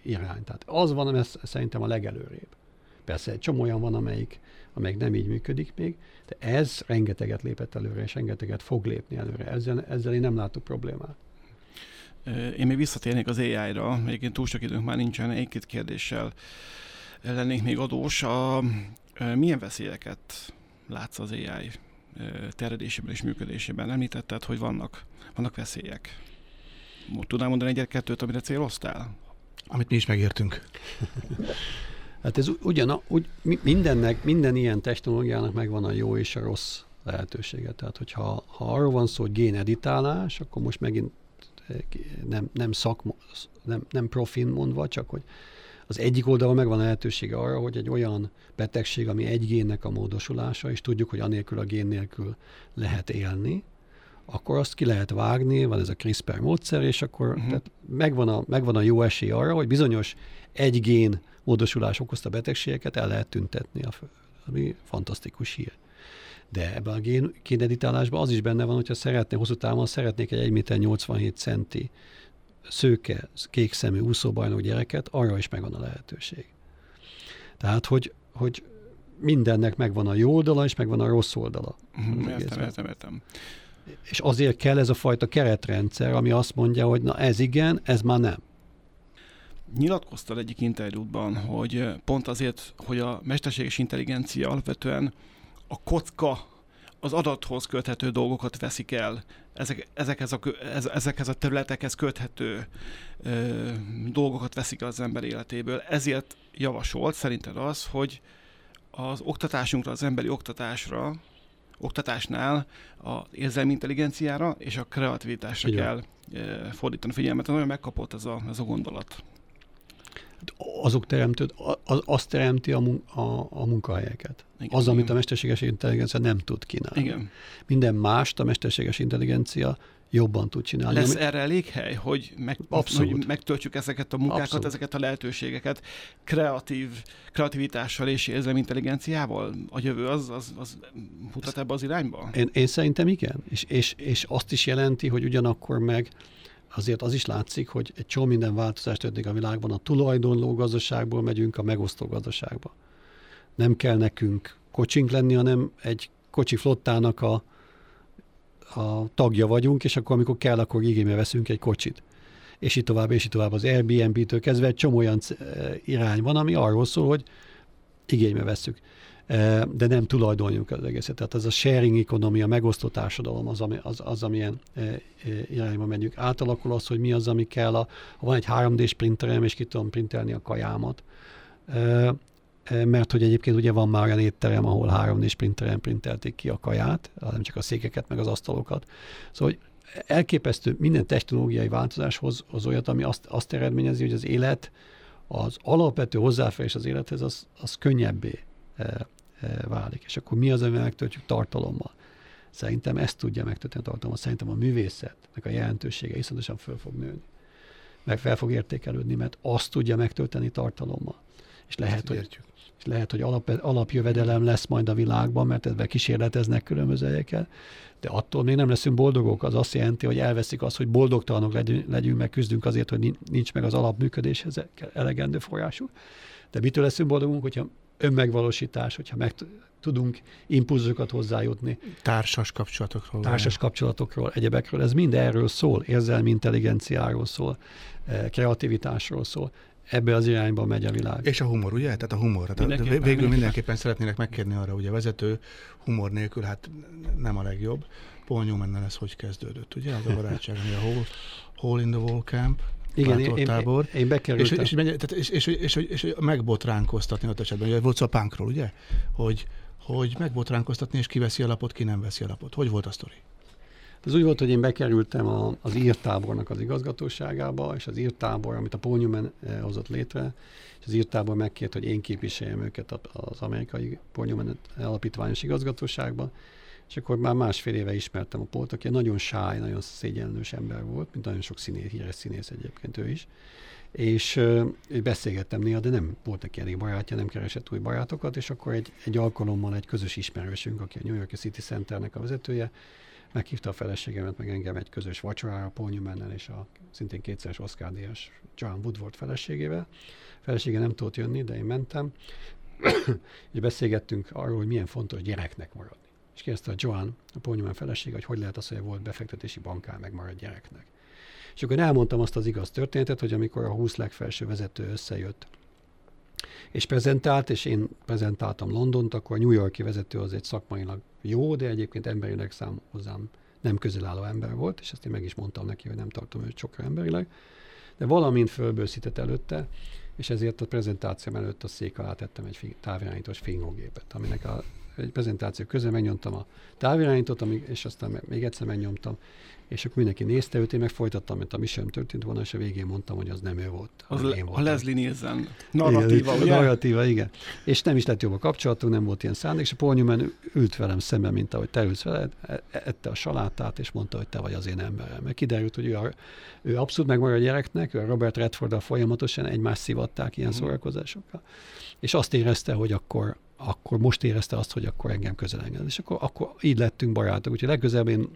irány. Tehát az van, ez szerintem a legelőrébb. Persze egy csomó olyan van, amelyik nem így működik még, de ez rengeteget lépett előre, és rengeteget fog lépni előre. Ezzel én nem látok problémát. Én még visszatérnék az AI-ra, egyébként túl sok időnk már nincsen, egy-két kérdéssel lennék még adós. Milyen veszélyeket látsz az AI terjedésében és működésében? Említetted, hogy vannak veszélyek. Tudnál mondani egyet-kettőt, amire céloztál? Amit mi is megértünk. Hát ez minden ilyen technológiának megvan a jó és a rossz lehetősége. Tehát, hogyha arról van szó, hogy géneditálás, akkor most megint nem profin mondva, csak hogy az egyik oldalon megvan a lehetősége arra, hogy egy olyan betegség, ami egy génnek a módosulása, és tudjuk, hogy anélkül a gén nélkül lehet élni, akkor azt ki lehet vágni, van ez a CRISPR módszer, és akkor tehát megvan a jó esély arra, hogy bizonyos egy gén módosulás okozta betegségeket el lehet tüntetni, ami fantasztikus hír. De ebben a géneditálásban az is benne van, hogyha hosszú távon szeretnék egy 1,87 centi szőke, kékszemű, úszóbajnok gyereket, arra is megvan a lehetőség. Tehát, hogy mindennek megvan a jó oldala, és megvan a rossz oldala. Értem. És azért kell ez a fajta keretrendszer, ami azt mondja, hogy na ez igen, ez már nem. Nyilatkoztál egyik interjúban, hogy pont azért, hogy a mesterséges intelligencia alapvetően a kocka, az adathoz köthető dolgokat veszik el, ezekhez a területekhez köthető dolgokat veszik el az ember életéből. Ezért javasolt szerinted az, hogy az oktatásunkra, az emberi oktatásnál az érzelmi intelligenciára és a kreativitásra kell fordítani figyelmet. Nagyon megkapott ez a gondolat. Az teremti a munkahelyeket. Igen, az, amit a mesterséges intelligencia nem tud kínálni. Igen. Minden mást a mesterséges intelligencia jobban tud csinálni. Lesz erre elég hely, hogy megtöltsük ezeket a munkákat, abszolút, ezeket a lehetőségeket kreativitással és érzelmi intelligenciával? A jövő az mutat ebbe az irányba? Én szerintem igen. És azt is jelenti, hogy ugyanakkor meg azért az is látszik, hogy egy csomó minden változás történik a világban, a tulajdonló gazdaságból megyünk a megosztó gazdaságba. Nem kell nekünk kocsink lenni, hanem egy kocsi flottának a tagja vagyunk, és akkor amikor kell, akkor igénybe veszünk egy kocsit. És így tovább az Airbnb-től kezdve egy csomó olyan irány van, ami arról szól, hogy igénybe vesszük, de nem tulajdonjuk az egészet. Tehát ez a sharing economy, a megosztó társadalom az amilyen irányba megyünk. Átalakul az, hogy mi az, ami kell. Ha van egy 3D-s printerem, és ki tudom printelni a kajámat, mert hogy egyébként ugye van már olyan étterem, ahol 3D-s printeren printelték ki a kaját, hanem csak a székeket, meg az asztalokat. Szóval elképesztő minden technológiai változáshoz az olyat, ami azt eredményezi, hogy az élet, az alapvető hozzáférés az élethez, az könnyebbé válik. És akkor mi az, ami megtöltjük tartalommal? Szerintem ezt tudja megtölteni a tartalommal. Szerintem a művészetnek a jelentősége iszonyatosan föl fog nőni. Meg fel fog értékelődni, mert azt tudja megtölteni tartalommal. És lehet, hogy alapjövedelem lesz majd a világban, mert ebben kísérleteznek különböző helyekkel, de attól még nem leszünk boldogok. Az azt jelenti, hogy elveszik azt, hogy boldogtalanok legyünk, meg küzdünk azért, hogy nincs meg az alapműködéshez elegendő forrásuk. De mitől leszünk boldogunk, hogyha önmegvalósítás, hogyha meg tudunk impulzusokat hozzájutni. Társas kapcsolatokról, egyebekről. Ez mind erről szól, érzelmi intelligenciáról szól, kreativitásról szól. Ebbe az irányba megy a világ. És a humor, ugye? Tehát a humor. Mindenképpen szeretnének megkérni arra, hogy a vezető humor nélkül hát nem a legjobb. Paul Newman-nel ez hogy kezdődött, ugye? Az a barátság, ami a Hole in the Wall Camp. Igen, én bekerültem. És megbotránkoztatni ott esetben. Ugye volt szó a punkról, ugye? Hogy megbotránkoztatni, és ki veszi a lapot, ki nem veszi a lapot. Hogy volt a sztori? Ez úgy volt, hogy én bekerültem az írtábornak az igazgatóságába, és az írtábor, amit a Paul Newman hozott létre, és az írtábor megkért, hogy én képviseljem őket az amerikai Paul Newman alapítványos igazgatóságban, és akkor már másfél éve ismertem a Polt, aki nagyon sáj, nagyon szégyenlős ember volt, mint nagyon sok színész, híres színész egyébként ő is, és beszélgettem néha, de nem volt neki elég barátja, nem keresett új barátokat, és akkor egy alkalommal egy közös ismerősünk, aki a New York City Centernek a vezetője, meghívta a feleségemet, meg engem egy közös vacsorára Paul Newman-nel és a szintén kétszeres Oscar-díjas John Woodward feleségével. A felesége nem tudott jönni, de én mentem, és beszélgettünk arról, hogy milyen fontos gyereknek maradni. És kérdezte a Joan, a Paul Newman felesége, hogy lehet az, hogy volt befektetési bankár megmarad gyereknek. És akkor elmondtam azt az igaz történetet, hogy amikor a 20 legfelső vezető összejött és prezentált, és én prezentáltam Londont, akkor a New York-i vezető az egy szakmailag jó, de egyébként emberileg hozzám nem közel álló ember volt, és ezt én meg is mondtam neki, hogy nem tartom őt sokra emberileg, de valamint fölbőszített előtte, és ezért a prezentációm előtt a szék alá tettem egy távirányítós fingógépet, aminek egy prezentáció közben megnyomtam a távirányítót, és aztán még egyszer megnyomtam, és akkor mindenki nézte őt, én meg folytattam, mint ami sem történt volna, és a végén mondtam, hogy az nem ő volt. A Leslie Nielsen narratíva, igen. És nem is lett jobb a kapcsolatunk, nem volt ilyen szándék, és a Paul Newman ült velem szemben, mint ahogy te ülsz veled, ette a salátát, és mondta, hogy te vagy az én emberem. Mert kiderült, hogy ő abszolút megmarad a gyereknek, ő Robert Redforddal folyamatosan egymást szivatták ilyen szórakozásokkal, és azt érezte, hogy akkor most érezte azt, hogy akkor engem közel enged. És akkor így lettünk barátok. Úgyhogy legközelebb én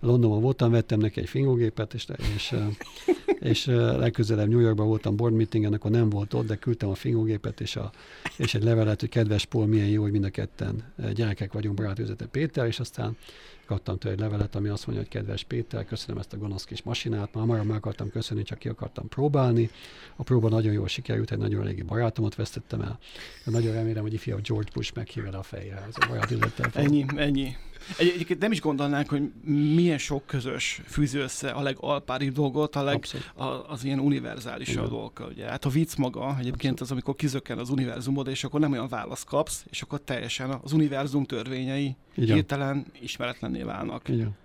Londonban voltam, vettem neki egy fingógépet, és legközelebb New Yorkban voltam board meetingen, akkor nem volt ott, de küldtem a fingógépet és egy levelet, hogy kedves Paul, milyen jó, hogy mind a ketten gyerekek vagyunk, barátőzete Péter, és aztán kaptam tőle egy levelet, ami azt mondja, hogy kedves Péter, köszönöm ezt a gonosz kis masinát, már hamarabb meg akartam köszönni, csak ki akartam próbálni. A próba nagyon jól sikerült, egy nagyon régi barátomat vesztettem el. De nagyon remélem, hogy ifjabb George Bush meghívja le a fejére. Ennyi. Egyébként nem is gondolnánk, hogy milyen sok közös fűzi össze a legalpáribb dolgot, az ilyen univerzális a dolga. Ugye? Hát a vicc maga egyébként az, amikor kizökken az univerzumod, és akkor nem olyan választ kapsz, és akkor teljesen az univerzum törvényei hirtelen ismeretlenné válnak. Igen.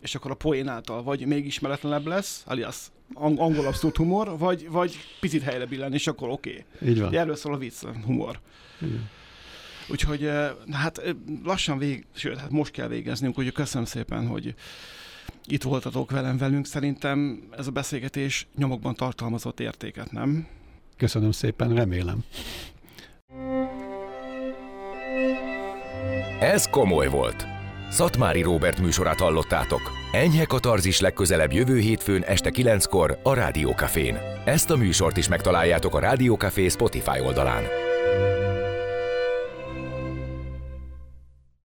És akkor a poén által vagy még ismeretlenebb lesz, alias angol abszolút humor, vagy picit helyre billen, és akkor oké. Erről szól a vicc, humor. Igen. Úgyhogy hát lassan sőt, most kell végeznünk, úgyhogy köszönöm szépen, hogy itt voltatok velünk. Szerintem ez a beszélgetés nyomokban tartalmazott értéket, nem? Köszönöm szépen, remélem. Ez komoly volt. Szatmári Róbert műsorát hallottátok. Enyhe katarzis legközelebb jövő hétfőn este 9-kor a Rádiókafén. Ezt a műsort is megtaláljátok a Rádiókafé Spotify oldalán.